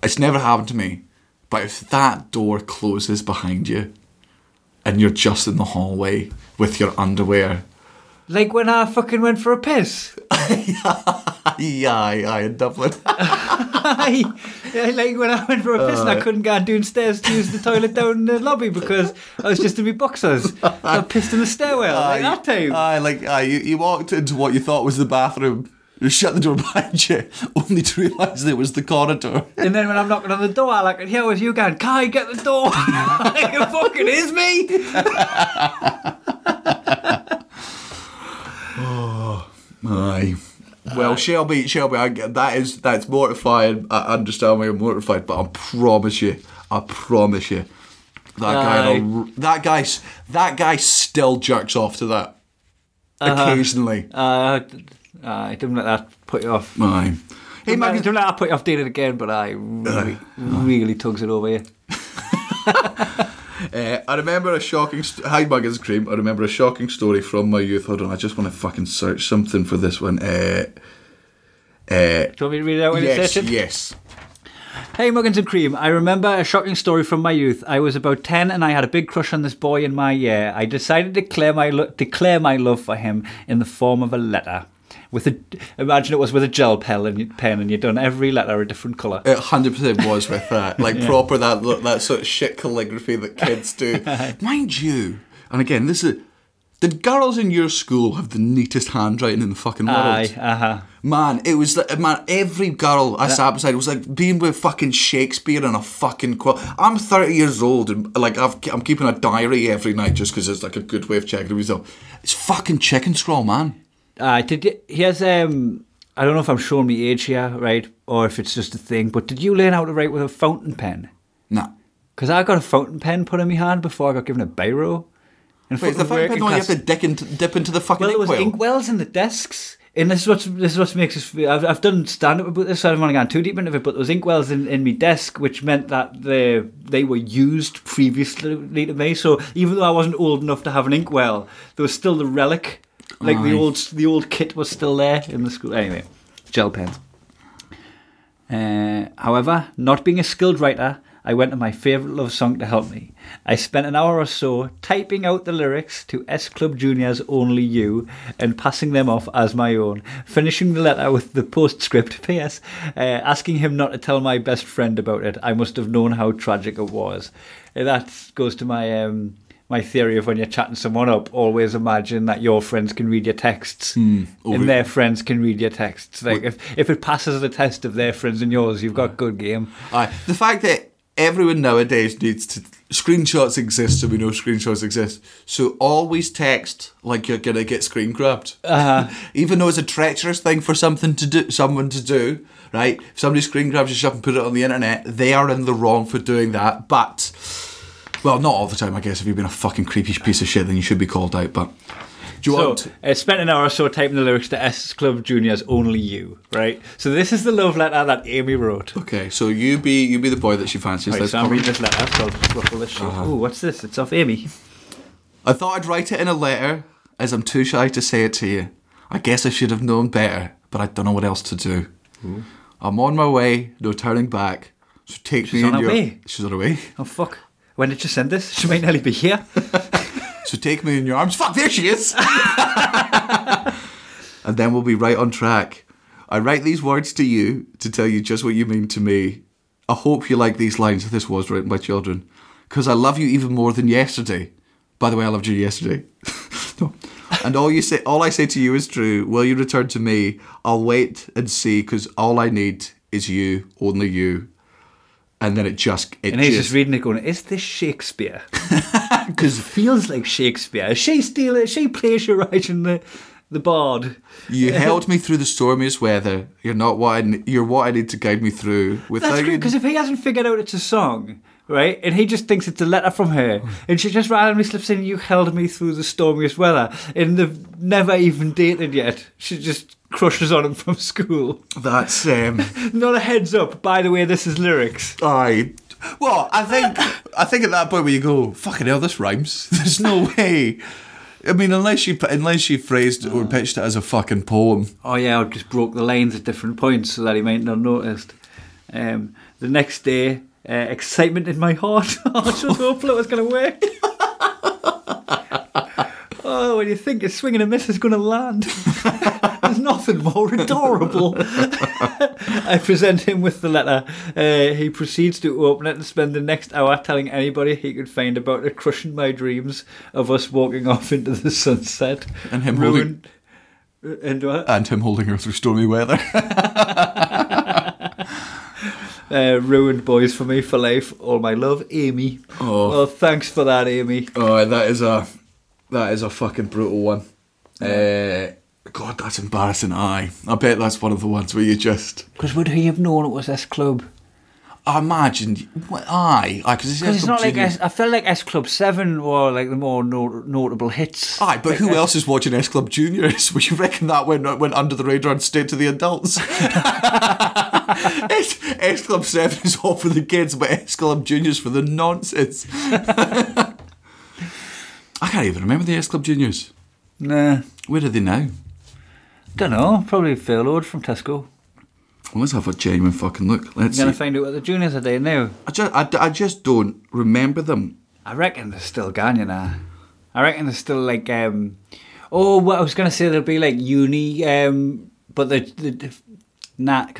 It's never happened to me. But if that door closes behind you, and you're just in the hallway with your underwear. Like when I fucking went for a piss. yeah, in Dublin. Like when I went for a piss and I couldn't go downstairs to use the toilet down in the lobby because I was just in my boxers. I pissed in the stairwell that time. You walked into what you thought was the bathroom. You shut the door behind you, only to realise it was the corridor. And then when I'm knocking on the door, I can hear you going, Kai, get the door. It fucking is me. Oh, aye. Well, Shelby, that's mortifying. I understand why you're mortified, but I promise you, that guy still jerks off to that occasionally. I don't let that put you off. Aye. Hey, don't let that put you off doing it again, but I really tugs it over you. Hi, Muggins Cream. I remember a shocking story from my youth. Hold on, I just want to fucking search something for this one. Do you want me to read it out when you search it? Yes. Hey, Muggins and Cream. I remember a shocking story from my youth. I was about 10 and I had a big crush on this boy in my year. I decided to declare my love for him in the form of a letter. Imagine it was with a gel pen and you'd done every letter a different colour. It 100% was with that. Yeah. Proper that sort of shit calligraphy that kids do. Mind you, and again, did girls in your school have the neatest handwriting in the fucking world? Aye, uh-huh. Man, it was every girl I sat beside was like being with fucking Shakespeare in a fucking quilt. I'm 30 years old and I'm keeping a diary every night just because it's a good way of checking myself. It's fucking chicken scrawl, man. I don't know if I'm showing my age here, right, or if it's just a thing, but did you learn how to write with a fountain pen? No. Because I got a fountain pen put in my hand before I got given a biro. And wait, the fountain pen the one you have to dip into the fucking inkwell? Well, there was inkwells in the desks, and this is what makes us... I've done stand-up about this, so I don't want to get too deep into it, but there was inkwells in my desk, which meant that they were used previously to me, so even though I wasn't old enough to have an inkwell, there was still the relic... The old kit was still there in the school. Anyway, gel pens. However, not being a skilled writer, I went to my favourite love song to help me. I spent an hour or so typing out the lyrics to S Club Junior's Only You and passing them off as my own, finishing the letter with the postscript, PS, asking him not to tell my best friend about it. I must have known how tragic it was. That goes to my... my theory of when you're chatting someone up, always imagine that your friends can read your texts and their friends can read your texts. If it passes the test of their friends and yours, you've got good game. The fact that everyone nowadays needs to... Screenshots exist, so we know screenshots exist. So always text like you're going to get screen grabbed. Even though it's a treacherous thing for someone to do, right? If somebody screen grabs your stuff and put it on the internet, they are in the wrong for doing that, but... Well, not all the time, I guess. If you've been a fucking creepy piece of shit, then you should be called out, but... I spent an hour or so typing the lyrics to S Club Junior's Only You, right? So this is the love letter that Amy wrote. Okay, so you be the boy that she fancies. Right, so I'm reading this letter, so I'll just ruffle this shit. Oh, what's this? It's off Amy. I thought I'd write it in a letter, as I'm too shy to say it to you. I guess I should have known better, but I don't know what else to do. Ooh. I'm on my way, no turning back. So take She's me on in her your... way. She's on her way. Oh, fuck. When did you send this? She might nearly be here. So take me in your arms. Fuck, there she is. And then we'll be right on track. I write these words to you to tell you just what you mean to me. I hope you like these lines. This was written by children. Because I love you even more than yesterday. By the way, I loved you yesterday. No. And all I say to you is true. Will you return to me? I'll wait and see, because all I need is you, only you. And then he's just reading it going, is this Shakespeare? Because it feels like Shakespeare. She steal it, she plays your right in the bard. You held me through the stormiest weather. You're not what you're what I need to guide me through. That's great, because if he hasn't figured out it's a song, right, and he just thinks it's a letter from her, and she just randomly slips in, you held me through the stormiest weather, and they've never even dated yet. She just crushes on him from school. That's not a heads up, by the way, this is lyrics. I think at that point where you go, fucking hell, this rhymes, there's no way. I mean, unless she phrased or pitched it as a fucking poem. Oh yeah, I just broke the lines at different points so that he might not noticed. The next day, excitement in my heart. I just hopeful it was going to work. Oh, when you think a swing and a miss is going to land. There's nothing more adorable. I present him with the letter. He proceeds to open it and spend the next hour telling anybody he could find about it, crushing my dreams of us walking off into the sunset. And him holding her through stormy weather. Ruined boys for me for life. All my love, Amy. Oh, well, thanks for that, Amy. Oh, that is a fucking brutal one. God, that's embarrassing. I bet that's one of the ones where you just... Because would he have known it was S Club? I imagine. Because it's not like S... I feel like S Club 7 were like the more notable hits. Aye, but like who else is watching S Club Juniors? Would you reckon that went under the radar and stayed to the adults? S Club 7 is all for the kids, but S Club Juniors for the nonsense. I can't even remember the S Club Juniors. Nah. Where are they now? Don't know. Probably furloughed from Tesco. Well, let's have a genuine fucking look. Let's see. I'm going to find out what the juniors are doing now. I just don't remember them. I reckon they're still gone, you know. I reckon they're still like... I was going to say they'll be like uni, but because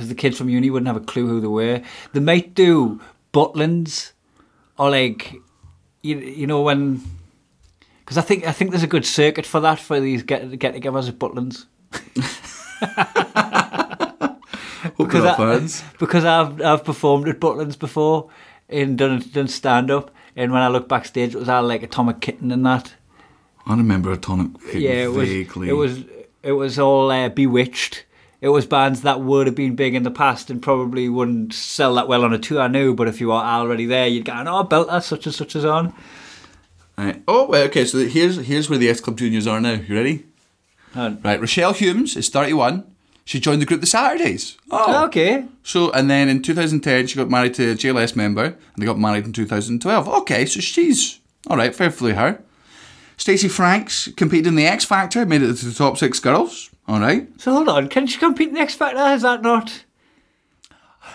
the kids from uni wouldn't have a clue who they were. They might do Butlins or like... You know when... Because I think there's a good circuit for that, for these get-togethers at Butlins. Because I've performed at Butlins before and done stand up, and when I look backstage, it was all like Atomic Kitten and that. I remember Atomic Kitten vaguely. It was all Bewitched. It was bands that would have been big in the past and probably wouldn't sell that well on a tour now. But if you are already there, you'd go, oh, belter such and such is on. Right. Oh, okay, so here's where the S Club Juniors are now. You ready? Right, Rochelle Humes is 31. She joined the group The Saturdays. Oh, okay. So, and then in 2010, she got married to a JLS member, and they got married in 2012. Okay, so she's... All right, fair play her. Stacey Franks competed in the X Factor, made it to the top 6 girls. All right. So, hold on. Can she compete in the X Factor? Is that not...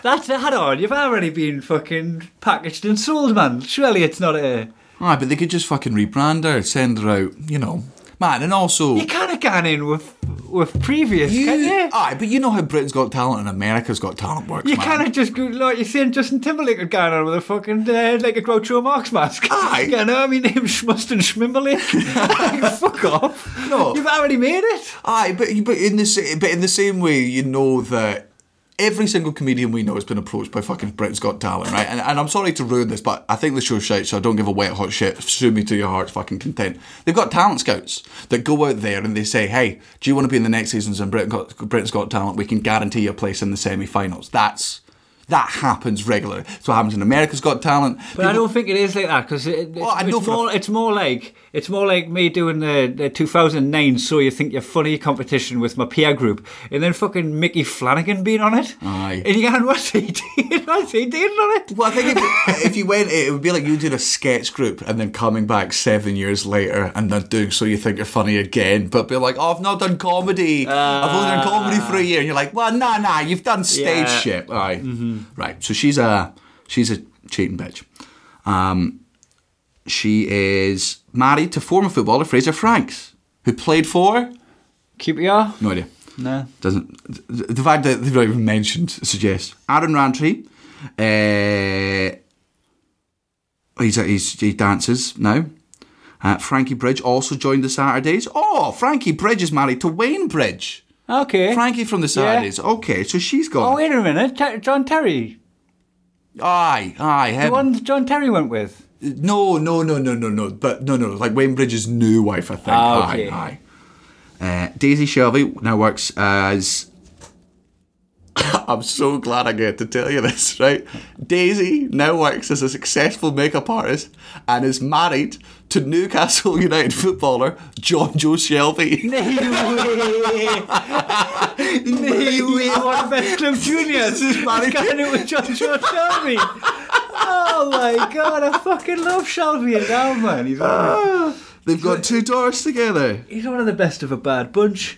That's... Hold on. You've already been fucking packaged and sold, man. Surely it's not a... Alright, but they could just fucking rebrand her, send her out, you know. Man, and also... You can't have gone in with previous, can you? Aye, but you know how Britain's Got Talent and America's Got Talent works, you can't have just... Like you're saying, Justin Timberlake had gone on with a fucking... like a Groucho Marx mask. Aye. You know, I mean, him Schmust and Schmimberlake. Like, fuck off. No. You've already made it. Aye, but in the same way, you know that... Every single comedian we know has been approached by fucking Britain's Got Talent, right? And I'm sorry to ruin this, but I think the show's shite, so I don't give a wet hot shit. Sue me to your heart's fucking content. They've got talent scouts that go out there and they say, hey, do you want to be in the next season's in Britain's Got Talent? We can guarantee your place in the semi-finals. That's That happens regularly. So it happens in America's Got Talent. But I don't think it is like that, because it's more like me doing the 2009 So You Think You're Funny competition with my peer group, and then fucking Mickey Flanagan being on it. Aye. And you're going, what's he doing on it? Well, I think if you went, it would be like you did a sketch group and then coming back 7 years later and then doing So You Think You're Funny again, but be like, oh, I've not done comedy. I've only done comedy for a year. And you're like, well, nah, you've done stage shit. Aye. Mm-hmm. Right. So she's a cheating bitch. She is married to former footballer Fraser Franks, who played for QPR. No idea. No. Doesn't. The fact that they've not even mentioned suggests. Aaron Rantry. He dances now. Frankie Bridge also joined the Saturdays. Oh, Frankie Bridge is married to Wayne Bridge. Okay. Frankie from the Saturdays. Yeah. Okay, so she's gone. Oh, wait a minute. John Terry. Aye. The one John Terry went with. No. But no. Like Wayne Bridge's new wife, I think. Oh, okay. Aye. Daisy Shelby now works as... I'm so glad I get to tell you this, right? Daisy now works as a successful makeup artist and is married to Newcastle United footballer John Joe Shelby. No way! No way! One of S Club Junior. This is married with John Joe Shelby. Oh my god! I fucking love Shelby now, man. He's they've got two daughters together. He's one of the best of a bad bunch.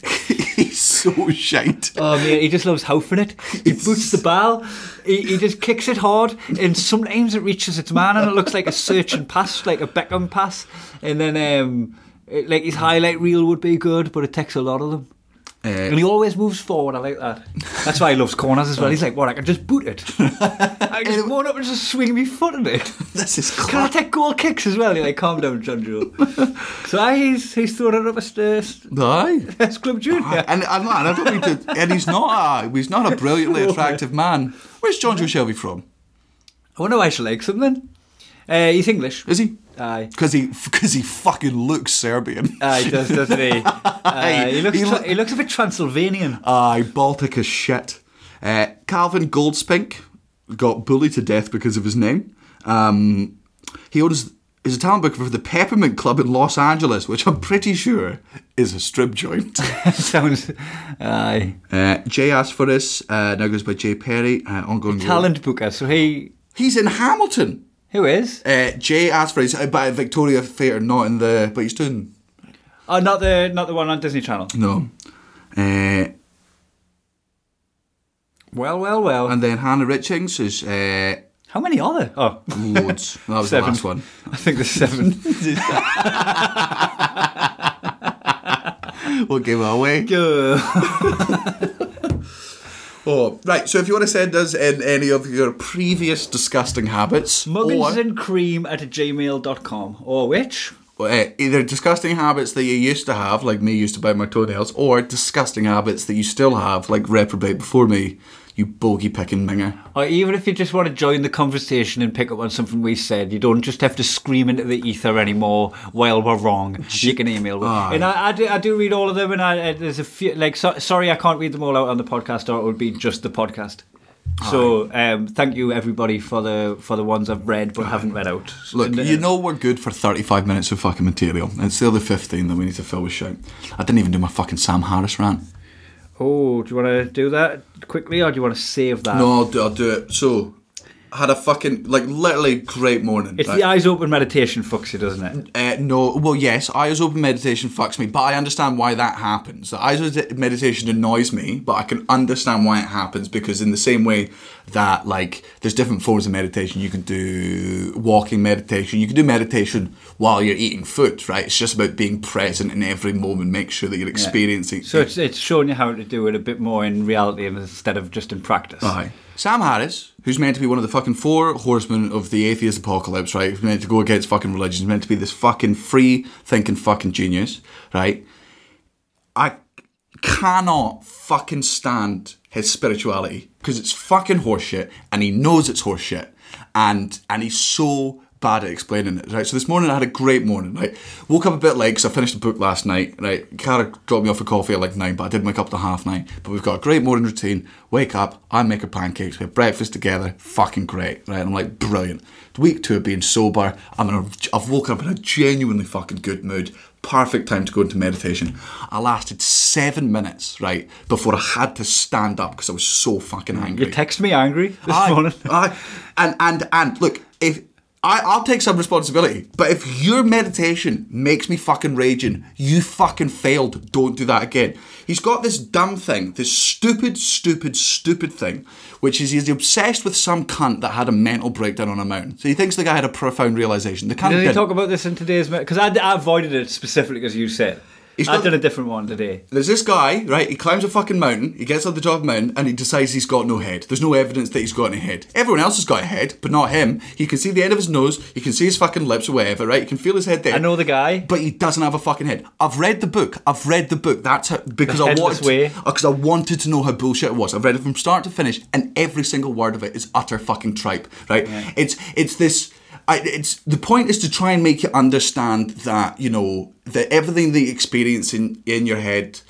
He's so shite. Oh, man, he just loves hoofing it. He boots the ball. He just kicks it hard, and sometimes it reaches its man, and it looks like a searching pass, like a Beckham pass. And then, like his highlight reel would be good, but it takes a lot of them. And he always moves forward. I like that. That's why he loves corners as well. He's like, well, I can just boot it. I can just run up and just swing me foot in it. This is class. Can I take goal kicks as well? You're like, calm down, John Joe. So he's throwing it up a stairs. Aye. S Club Junior. Aye. And man, I don't mean to. And he's not a brilliantly attractive man. Where's John Joe Shelby from? I wonder why she likes him then. He's English. Is he? Aye. Because he fucking looks Serbian. Aye, he does, doesn't he? He looks a bit Transylvanian. Aye, Baltic as shit. Calvin Goldspink got bullied to death because of his name. He owns... He's a talent booker for the Peppermint Club in Los Angeles, which I'm pretty sure is a strip joint. Sounds... Aye. Jay Asforis, now goes by Jay Perry. Ongoing talent booker, so he... He's in Hamilton. Who is? Jay Asforis, by Victoria Theatre, not in the... But he's doing... Oh, not the one on Disney Channel? No. Well. And then Hannah Richings is... How many are there? Oh. Loads. That was seven. The last one. I think there's seven. We'll give it away. Oh, right, so if you want to send us in any of your previous disgusting habits... mugginsandcream@gmail.com. Or which? Either disgusting habits that you used to have, like me used to bite my toenails, or disgusting habits that you still have, like reprobate before me, you bogey-picking minger. Or even if you just want to join the conversation and pick up on something we said, you don't just have to scream into the ether anymore while we're wrong. You can email me. And I do read all of them, and there's a few... Like, sorry, I can't read them all out on the podcast, or it would be just the podcast. So thank you everybody for the ones I've read but haven't read out. Look, you know we're good for 35 minutes of fucking material. It's the other 15 that we need to fill with shit. I didn't even do my fucking Sam Harris rant. Oh, do you want to do that quickly or do you want to save that? No, I'll do it. So, had a fucking, like, literally great morning. It's right? The eyes open meditation fucks you, doesn't it? No, well, yes, eyes open meditation fucks me, but I understand why that happens. The eyes open meditation annoys me, but I can understand why it happens, because in the same way that, like, there's different forms of meditation. You can do walking meditation. You can do meditation while you're eating food, right? It's just about being present in every moment, make sure that you're experiencing... Yeah. So it's showing you how to do it a bit more in reality instead of just in practice. Aye. Sam Harris, who's meant to be one of the fucking four horsemen of the atheist apocalypse, right? Who's meant to go against fucking religion. He's meant to be this fucking free-thinking fucking genius, right? I cannot fucking stand his spirituality because it's fucking horseshit and he knows it's horseshit and he's so bad at explaining it, right? So this morning I had a great morning, right? Woke up a bit late because I finished the book last night, right? Cara dropped me off for coffee at like 9, but I didn't wake up to 9:30. But we've got a great morning routine. Wake up, I make her pancakes, we have breakfast together, fucking great, right? I'm like, brilliant. Week 2 of being sober, I've woken up in a genuinely fucking good mood. Perfect time to go into meditation. I lasted 7 minutes, right, before I had to stand up because I was so fucking angry. You text me angry this morning. And look, if I'll take some responsibility, but if your meditation makes me fucking raging, you fucking failed. Don't do that again. He's got this dumb thing, this stupid thing, which is he's obsessed with some cunt that had a mental breakdown on a mountain. So he thinks the guy had a profound realisation. The cunt didn't. Did they talk about this in today's... Because I avoided it specifically, as you said. I've done a different one today. There's this guy, right, he climbs a fucking mountain, he gets up the top of the mountain, and he decides he's got no head. There's no evidence that he's got any head. Everyone else has got a head, but not him. He can see the end of his nose, he can see his fucking lips or whatever, right? He can feel his head there. I know the guy. But he doesn't have a fucking head. I've read the book. That's how, because I wanted to know how bullshit it was. I've read it from start to finish, and every single word of it is utter fucking tripe, right? Yeah. It's this... the point is to try and make you understand that, you know, that everything that you experience in your head,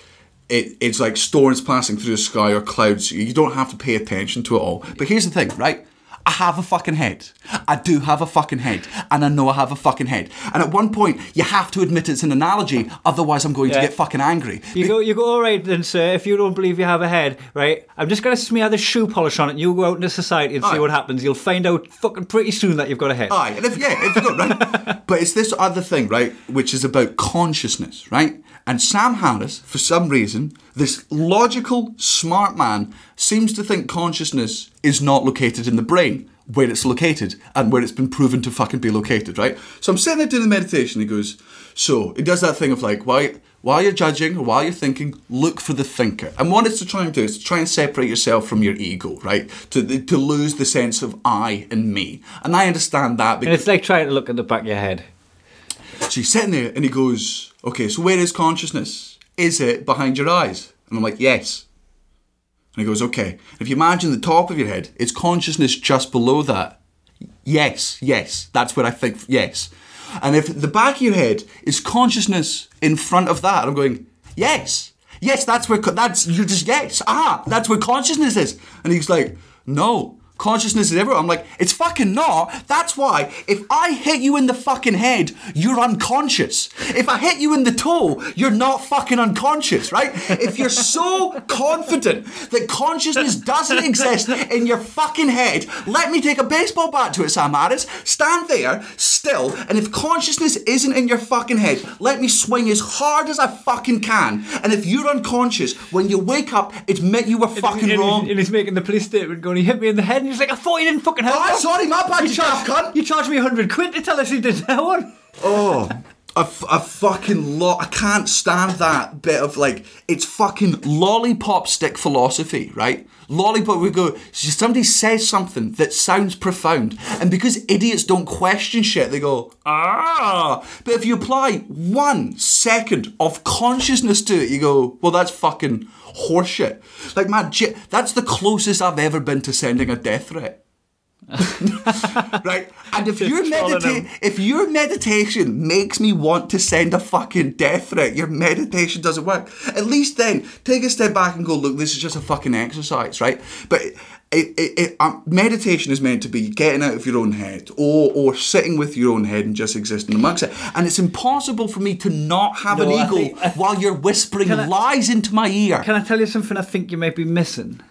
it's like storms passing through the sky or clouds. You don't have to pay attention to it all. But here's the thing, right? I have a fucking head. I do have a fucking head. And I know I have a fucking head. And at one point, you have to admit it's an analogy, otherwise I'm going to get fucking angry. You go, all right then, sir, if you don't believe you have a head, right, I'm just going to smear the shoe polish on it and you'll go out into society and see what happens. You'll find out fucking pretty soon that you've got a head. Aye, and if you've got, right? But it's this other thing, right, which is about consciousness, right? And Sam Harris, for some reason, this logical, smart man, seems to think consciousness is not located in the brain, where it's located and where it's been proven to fucking be located, right? So I'm sitting there doing the meditation. He goes, so he does that thing of like, while you're judging or while you're thinking, look for the thinker. And what it's to try and do is to try and separate yourself from your ego, right? To lose the sense of I and me. And I understand that. Because and it's like trying to look at the back of your head. So he's sitting there and he goes, okay, so where is consciousness? Is it behind your eyes? And I'm like, yes. And he goes, okay, if you imagine the top of your head, is consciousness just below that? Yes, that's what I think, yes. And if the back of your head, is consciousness in front of that? And I'm going, yes, that's where consciousness is. And he's like, no. Consciousness is everywhere. I'm like, it's fucking not. That's why if I hit you in the fucking head, you're unconscious. If I hit you in the toe, you're not fucking unconscious, right? If you're so confident that consciousness doesn't exist in your fucking head, let me take a baseball bat to it, Sam Harris. Stand there still, and if consciousness isn't in your fucking head, let me swing as hard as I fucking can. And if you're unconscious, when you wake up, admit you were fucking wrong. And he's making the police statement going, he hit me in the head. He's like, I thought you didn't fucking help me. Oh, sorry, my bad, you daft cunt. You charged me 100 quid to tell us you did that one. Oh, I fucking I can't stand that bit of like, it's fucking lollipop stick philosophy, right? Lollipop, we go, somebody says something that sounds profound, and because idiots don't question shit, they go, ah. But if you apply 1 second of consciousness to it, you go, well, that's fucking horseshit. Like, that's the closest I've ever been to sending a death threat. Right? And if your meditation makes me want to send a fucking death threat, your meditation doesn't work. At least then take a step back and go, look, this is just a fucking exercise, right? But meditation is meant to be getting out of your own head or sitting with your own head and just existing amongst it. And it's impossible for me to not have an ego while you're whispering lies into my ear. Can I tell you something I think you might be missing?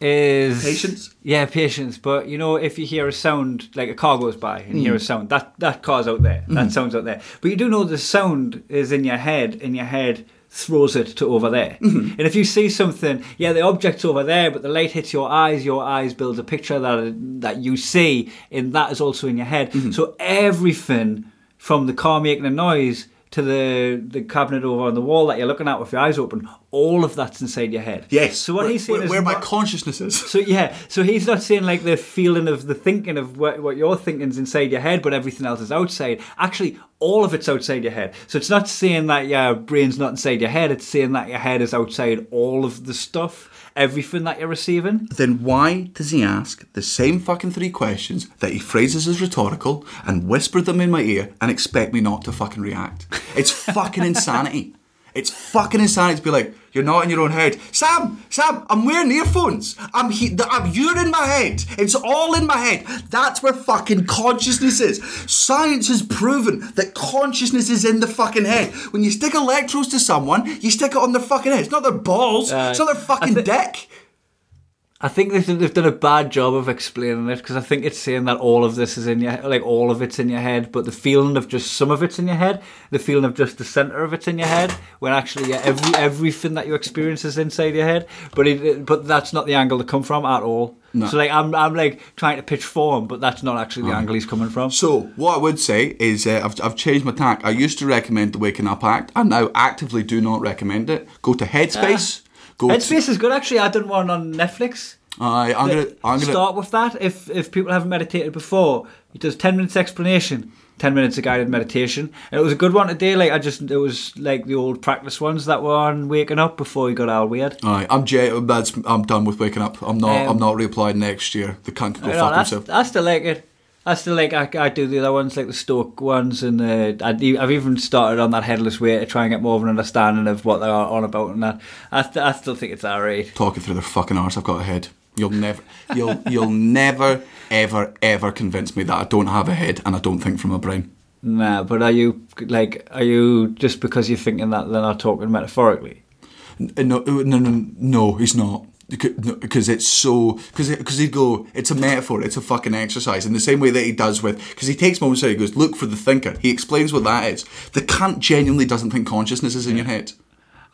Is patience? Yeah, patience. But you know, if you hear a sound, like a car goes by and you hear a sound, that car's out there, that sound's out there. But you do know the sound is in your head, and your head throws it to over there. And if you see something, the object's over there, but the light hits your eyes build a picture that you see, and that is also in your head. So everything from the car making a noise to the cabinet over on the wall that you're looking at with your eyes open, all of that's inside your head. Yes. So what he's saying is... where my consciousness is. So, yeah. So he's not saying, like, the feeling of the thinking of what you're thinking is inside your head, but everything else is outside. Actually, all of it's outside your head. So it's not saying that your brain's not inside your head. It's saying that your head is outside all of the stuff, everything that you're receiving. Then why does he ask the same fucking three questions that he phrases as rhetorical and whispered them in my ear and expect me not to fucking react? It's fucking insanity. It's fucking insanity to be like, you're not in your own head. Sam, I'm wearing earphones. You're in my head. It's all in my head. That's where fucking consciousness is. Science has proven that consciousness is in the fucking head. When you stick electrodes to someone, you stick it on their fucking head. It's not their balls. It's not their fucking dick. I think they've done a bad job of explaining it, because I think it's saying that all of this is in your, like, all of it's in your head, but the feeling of just some of it's in your head, the feeling of just the centre of it's in your head, when actually everything that you experience is inside your head. But that's not the angle to come from at all. No. So, like, I'm like trying to pitch form, but that's not actually the angle he's coming from. So what I would say is I've changed my tack. I used to recommend the Waking Up Act. I now actively do not recommend it. Go to Headspace. Headspace is good, actually. I done one on Netflix. I'm gonna start with that. If people haven't meditated before, it does 10 minutes explanation, 10 minutes of guided meditation. And it was a good one today. Like, it was like the old practice ones that were on Waking Up before you got all weird. Alright, I'm done with Waking Up. I'm not reapplying next year. The cunt can go fuck himself. I still like it. I do the other ones, like the Stoke ones, and I've even started on that Headless Way to try and get more of an understanding of what they're on about and that. I still think it's alright. Talking through their fucking arse, I've got a head. You'll never, ever, ever convince me that I don't have a head and I don't think from my brain. Nah, but are you just because you're thinking that they're not talking metaphorically? No, he's not. Because it's so... Because he'd go, it's a metaphor, it's a fucking exercise. In the same way that he does with... Because he takes moments out, he goes, look for the thinker. He explains what that is. The cunt genuinely doesn't think consciousness is in your head.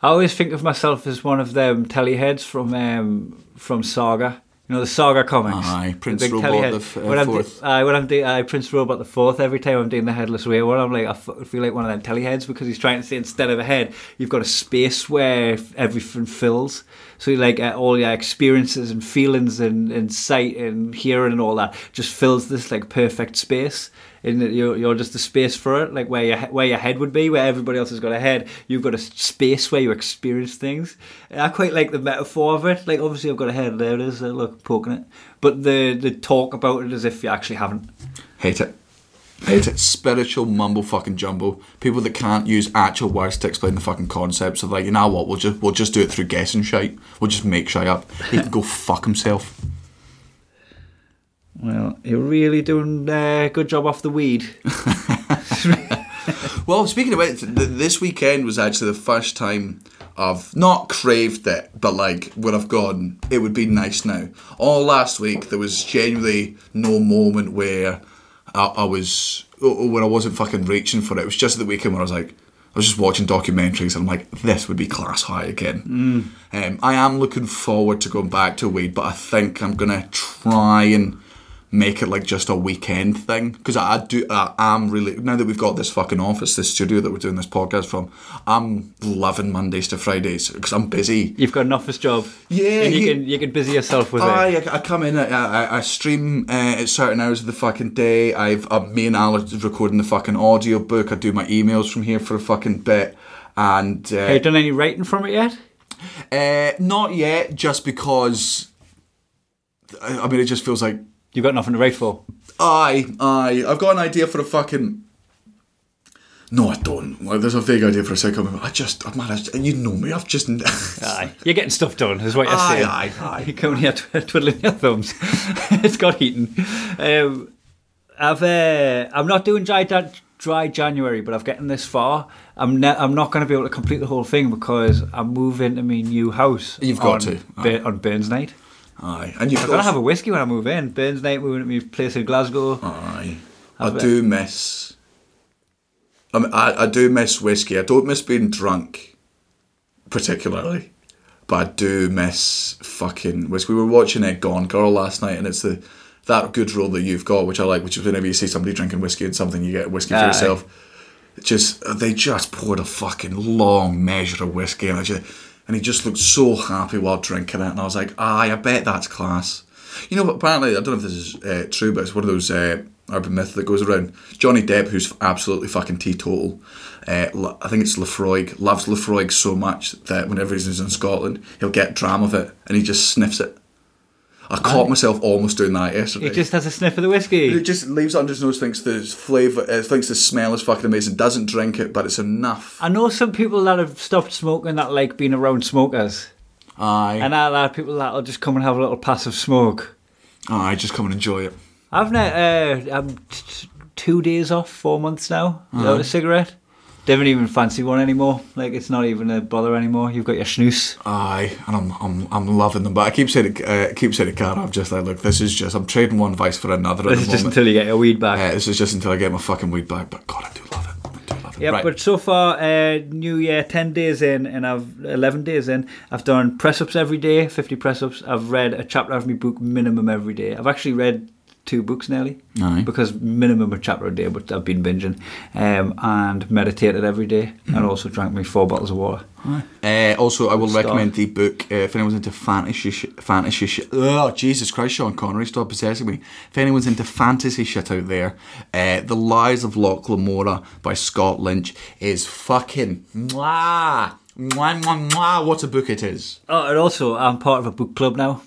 I always think of myself as one of them tellyheads from Saga. You know, the Saga comics. Aye, Prince Robot the Fourth. When I'm doing Prince Robot the Fourth, every time I'm doing the Headless Way one, I'm like, I feel like one of them tellyheads, because he's trying to say, instead of a head, you've got a space where everything fills. So, like, all your experiences and feelings and sight and hearing and all that just fills this, like, perfect space. And you're just the space for it, like where your head would be, where everybody else has got a head. You've got a space where you experience things. And I quite like the metaphor of it. Like, obviously I've got a head, there it is, look, poking it. But the talk about it as if you actually haven't. Hate it. Hate it. Spiritual mumble fucking jumble. People that can't use actual words to explain the fucking concepts of, like, you know what, we'll just do it through guessing shite. We'll just make shite up. He can go fuck himself. Well, you're really doing a good job off the weed. Well, speaking of it, this weekend was actually the first time I've not craved it, but, like, when I've gone, it would be nice now. All last week, there was genuinely no moment where I wasn't fucking reaching for it. It was just the weekend where I was like, I was just watching documentaries and I'm like, this would be class high again. I am looking forward to going back to weed, but I think I'm going to try and make it like just a weekend thing, because I am really, now that we've got this fucking office, this studio that we're doing this podcast from, I'm loving Mondays to Fridays because I'm busy. You've got an office job, yeah, and you can busy yourself with it. I come in, I stream at certain hours of the fucking day. Me and Alex recording the fucking audio book. I do my emails from here for a fucking bit. And have you done any writing from it yet? Not yet, just because I mean, it just feels like you've got nothing to write for. I've got an idea for a fucking... No, I don't. Like, there's a vague idea for a sitcom. You know me, I've just... Aye. You're getting stuff done, is what you're saying. Aye. You're coming here twiddling your thumbs. It's got eaten. I'm not doing dry January, but I've gotten this far. I'm not going to be able to complete the whole thing because I'm moving to my new house. You've got on Burns Night. Aye, and I'm going to have a whiskey when I move in. Burns Night, we went to my place in Glasgow. Aye, I do miss whiskey. I don't miss being drunk, particularly, but I do miss fucking whiskey. We were watching Gone Girl last night, and it's that good rule that you've got, which I like, which is whenever you see somebody drinking whiskey and something, you get whiskey for yourself. They just poured a fucking long measure of whiskey, and I just... and he just looked so happy while drinking it, and I was like, I bet that's class. You know, apparently, I don't know if this is true, but it's one of those urban myths that goes around. Johnny Depp, who's absolutely fucking teetotal, I think it's Laphroaig, loves Laphroaig so much that whenever he's in Scotland, he'll get dram of it, and he just sniffs it. I caught myself almost doing that yesterday. He just has a sniff of the whiskey. He just leaves it under his nose, thinks the flavour, thinks the smell is fucking amazing, doesn't drink it, but it's enough. I know some people that have stopped smoking that like being around smokers. Aye. And I like people that'll just come and have a little passive smoke. Aye, just come and enjoy it. I've now, I'm 2 days off, 4 months now, without a cigarette. Don't even fancy one anymore. Like, it's not even a bother anymore. You've got your snus. Aye, and I'm loving them. But I keep saying to Cara, I'm just like, look, this is just, I'm trading one vice for another. This is just until you get your weed back. This is just until I get my fucking weed back. But God, I do love it. Yeah, right. But so far, New Year, 10 days in, and I've 11 days in, I've done press-ups every day, 50 press-ups. I've read a chapter of my book minimum every day. I've actually read 2 books nearly, because minimum a chapter a day, but I've been binging, and meditated every day, and also drank me 4 bottles of water. Also, I will recommend the book, if anyone's into fantasy shit. Oh, Jesus Christ, Sean Connery, stop possessing me. If anyone's into fantasy shit out there, The Lies of Loch Lomora by Scott Lynch is fucking mwah, mwah, mwah, mwah. What a book it is. Oh, and also, I'm part of a book club now.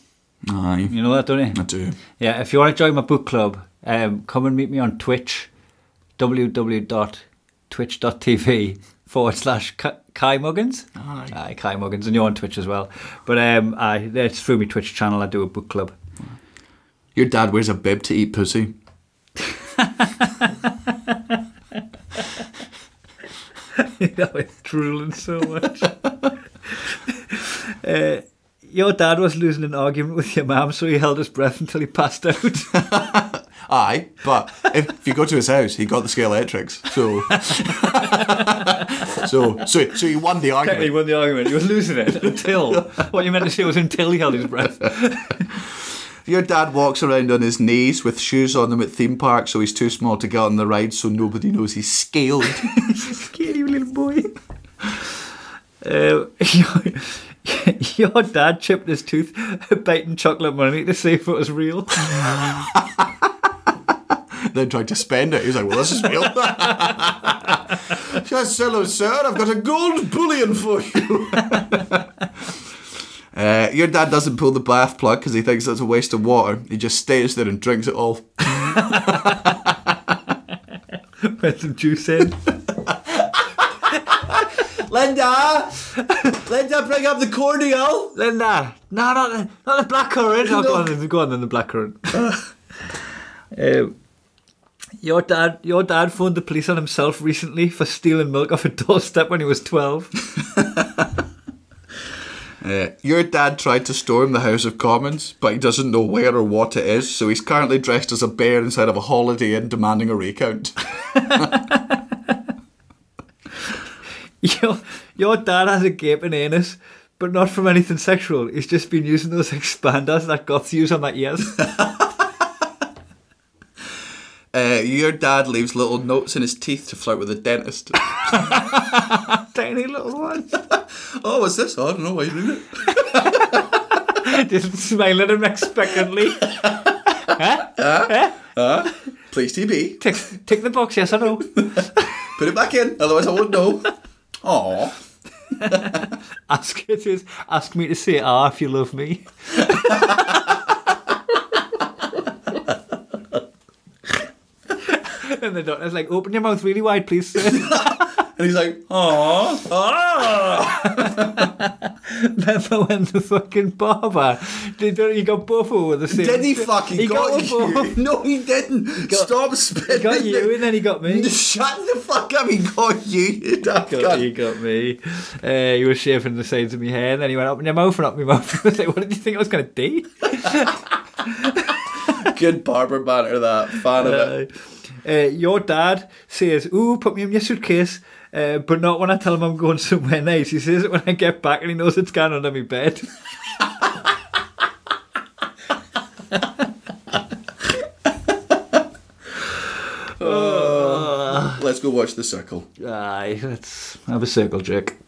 Aye. You know that, don't you? I do. Yeah, if you want to join my book club, come and meet me on Twitch, www.twitch.tv/Kai Muggins. Aye, Kai Muggins, and you're on Twitch as well. But it's through my Twitch channel, I do a book club. Your dad wears a bib to eat pussy. That was drooling so much. Your dad was losing an argument with your mum, so he held his breath until he passed out. Aye, but if you go to his house, he got the scale electrics. So he won the argument. He won the argument. He was losing it until... What you meant to say was until he held his breath. Your dad walks around on his knees with shoes on them at theme parks, so he's too small to get on the ride, so nobody knows he's scaled. He's a scary little boy. Your dad chipped his tooth biting chocolate money to see if it was real. Then tried to spend it. He was like, well, this is real. Just tell him, sir, I've got a gold bullion for you. Your dad doesn't pull the bath plug because he thinks that's a waste of water. He just stays there and drinks it all. Put some juice in. Linda, bring up the cordial. Linda, no, not the black currant. No. Go on then, the black currant. Your dad phoned the police on himself recently for stealing milk off a doorstep when he was 12. Your dad tried to storm the House of Commons, but he doesn't know where or what it is, so he's currently dressed as a bear inside of a Holiday Inn demanding a recount. Your dad has a gaping anus, but not from anything sexual. He's just been using those expanders that goths use on their ears. Your dad leaves little notes in his teeth to flirt with the dentist. Tiny little ones. Oh, what's this? I don't know why you read it. Just smile at him expectantly. Huh? Please, TB. Tick the box, yes or no. Put it back in, otherwise I won't know. Aw. Ask me to say "ah" if you love me. And the doctor's like, open your mouth really wide, please, sir. And he's like, "Aw." Remember when the fucking barber, he got both over the same... Did he fucking got you? No, he didn't. Stop spitting. He got you and then he got me. Shut the fuck up, he got you. He got me. He was shaving the sides of my hair and then he went, up in your mouth and up my mouth. I was like, what did you think I was going to do? Good barber banter, that. Fan of it. Your dad says, ooh, put me in your suitcase, but not when I tell him I'm going somewhere nice. He says it when I get back and he knows it's gone under my bed. Let's go watch The Circle. Aye, I have a circle jerk.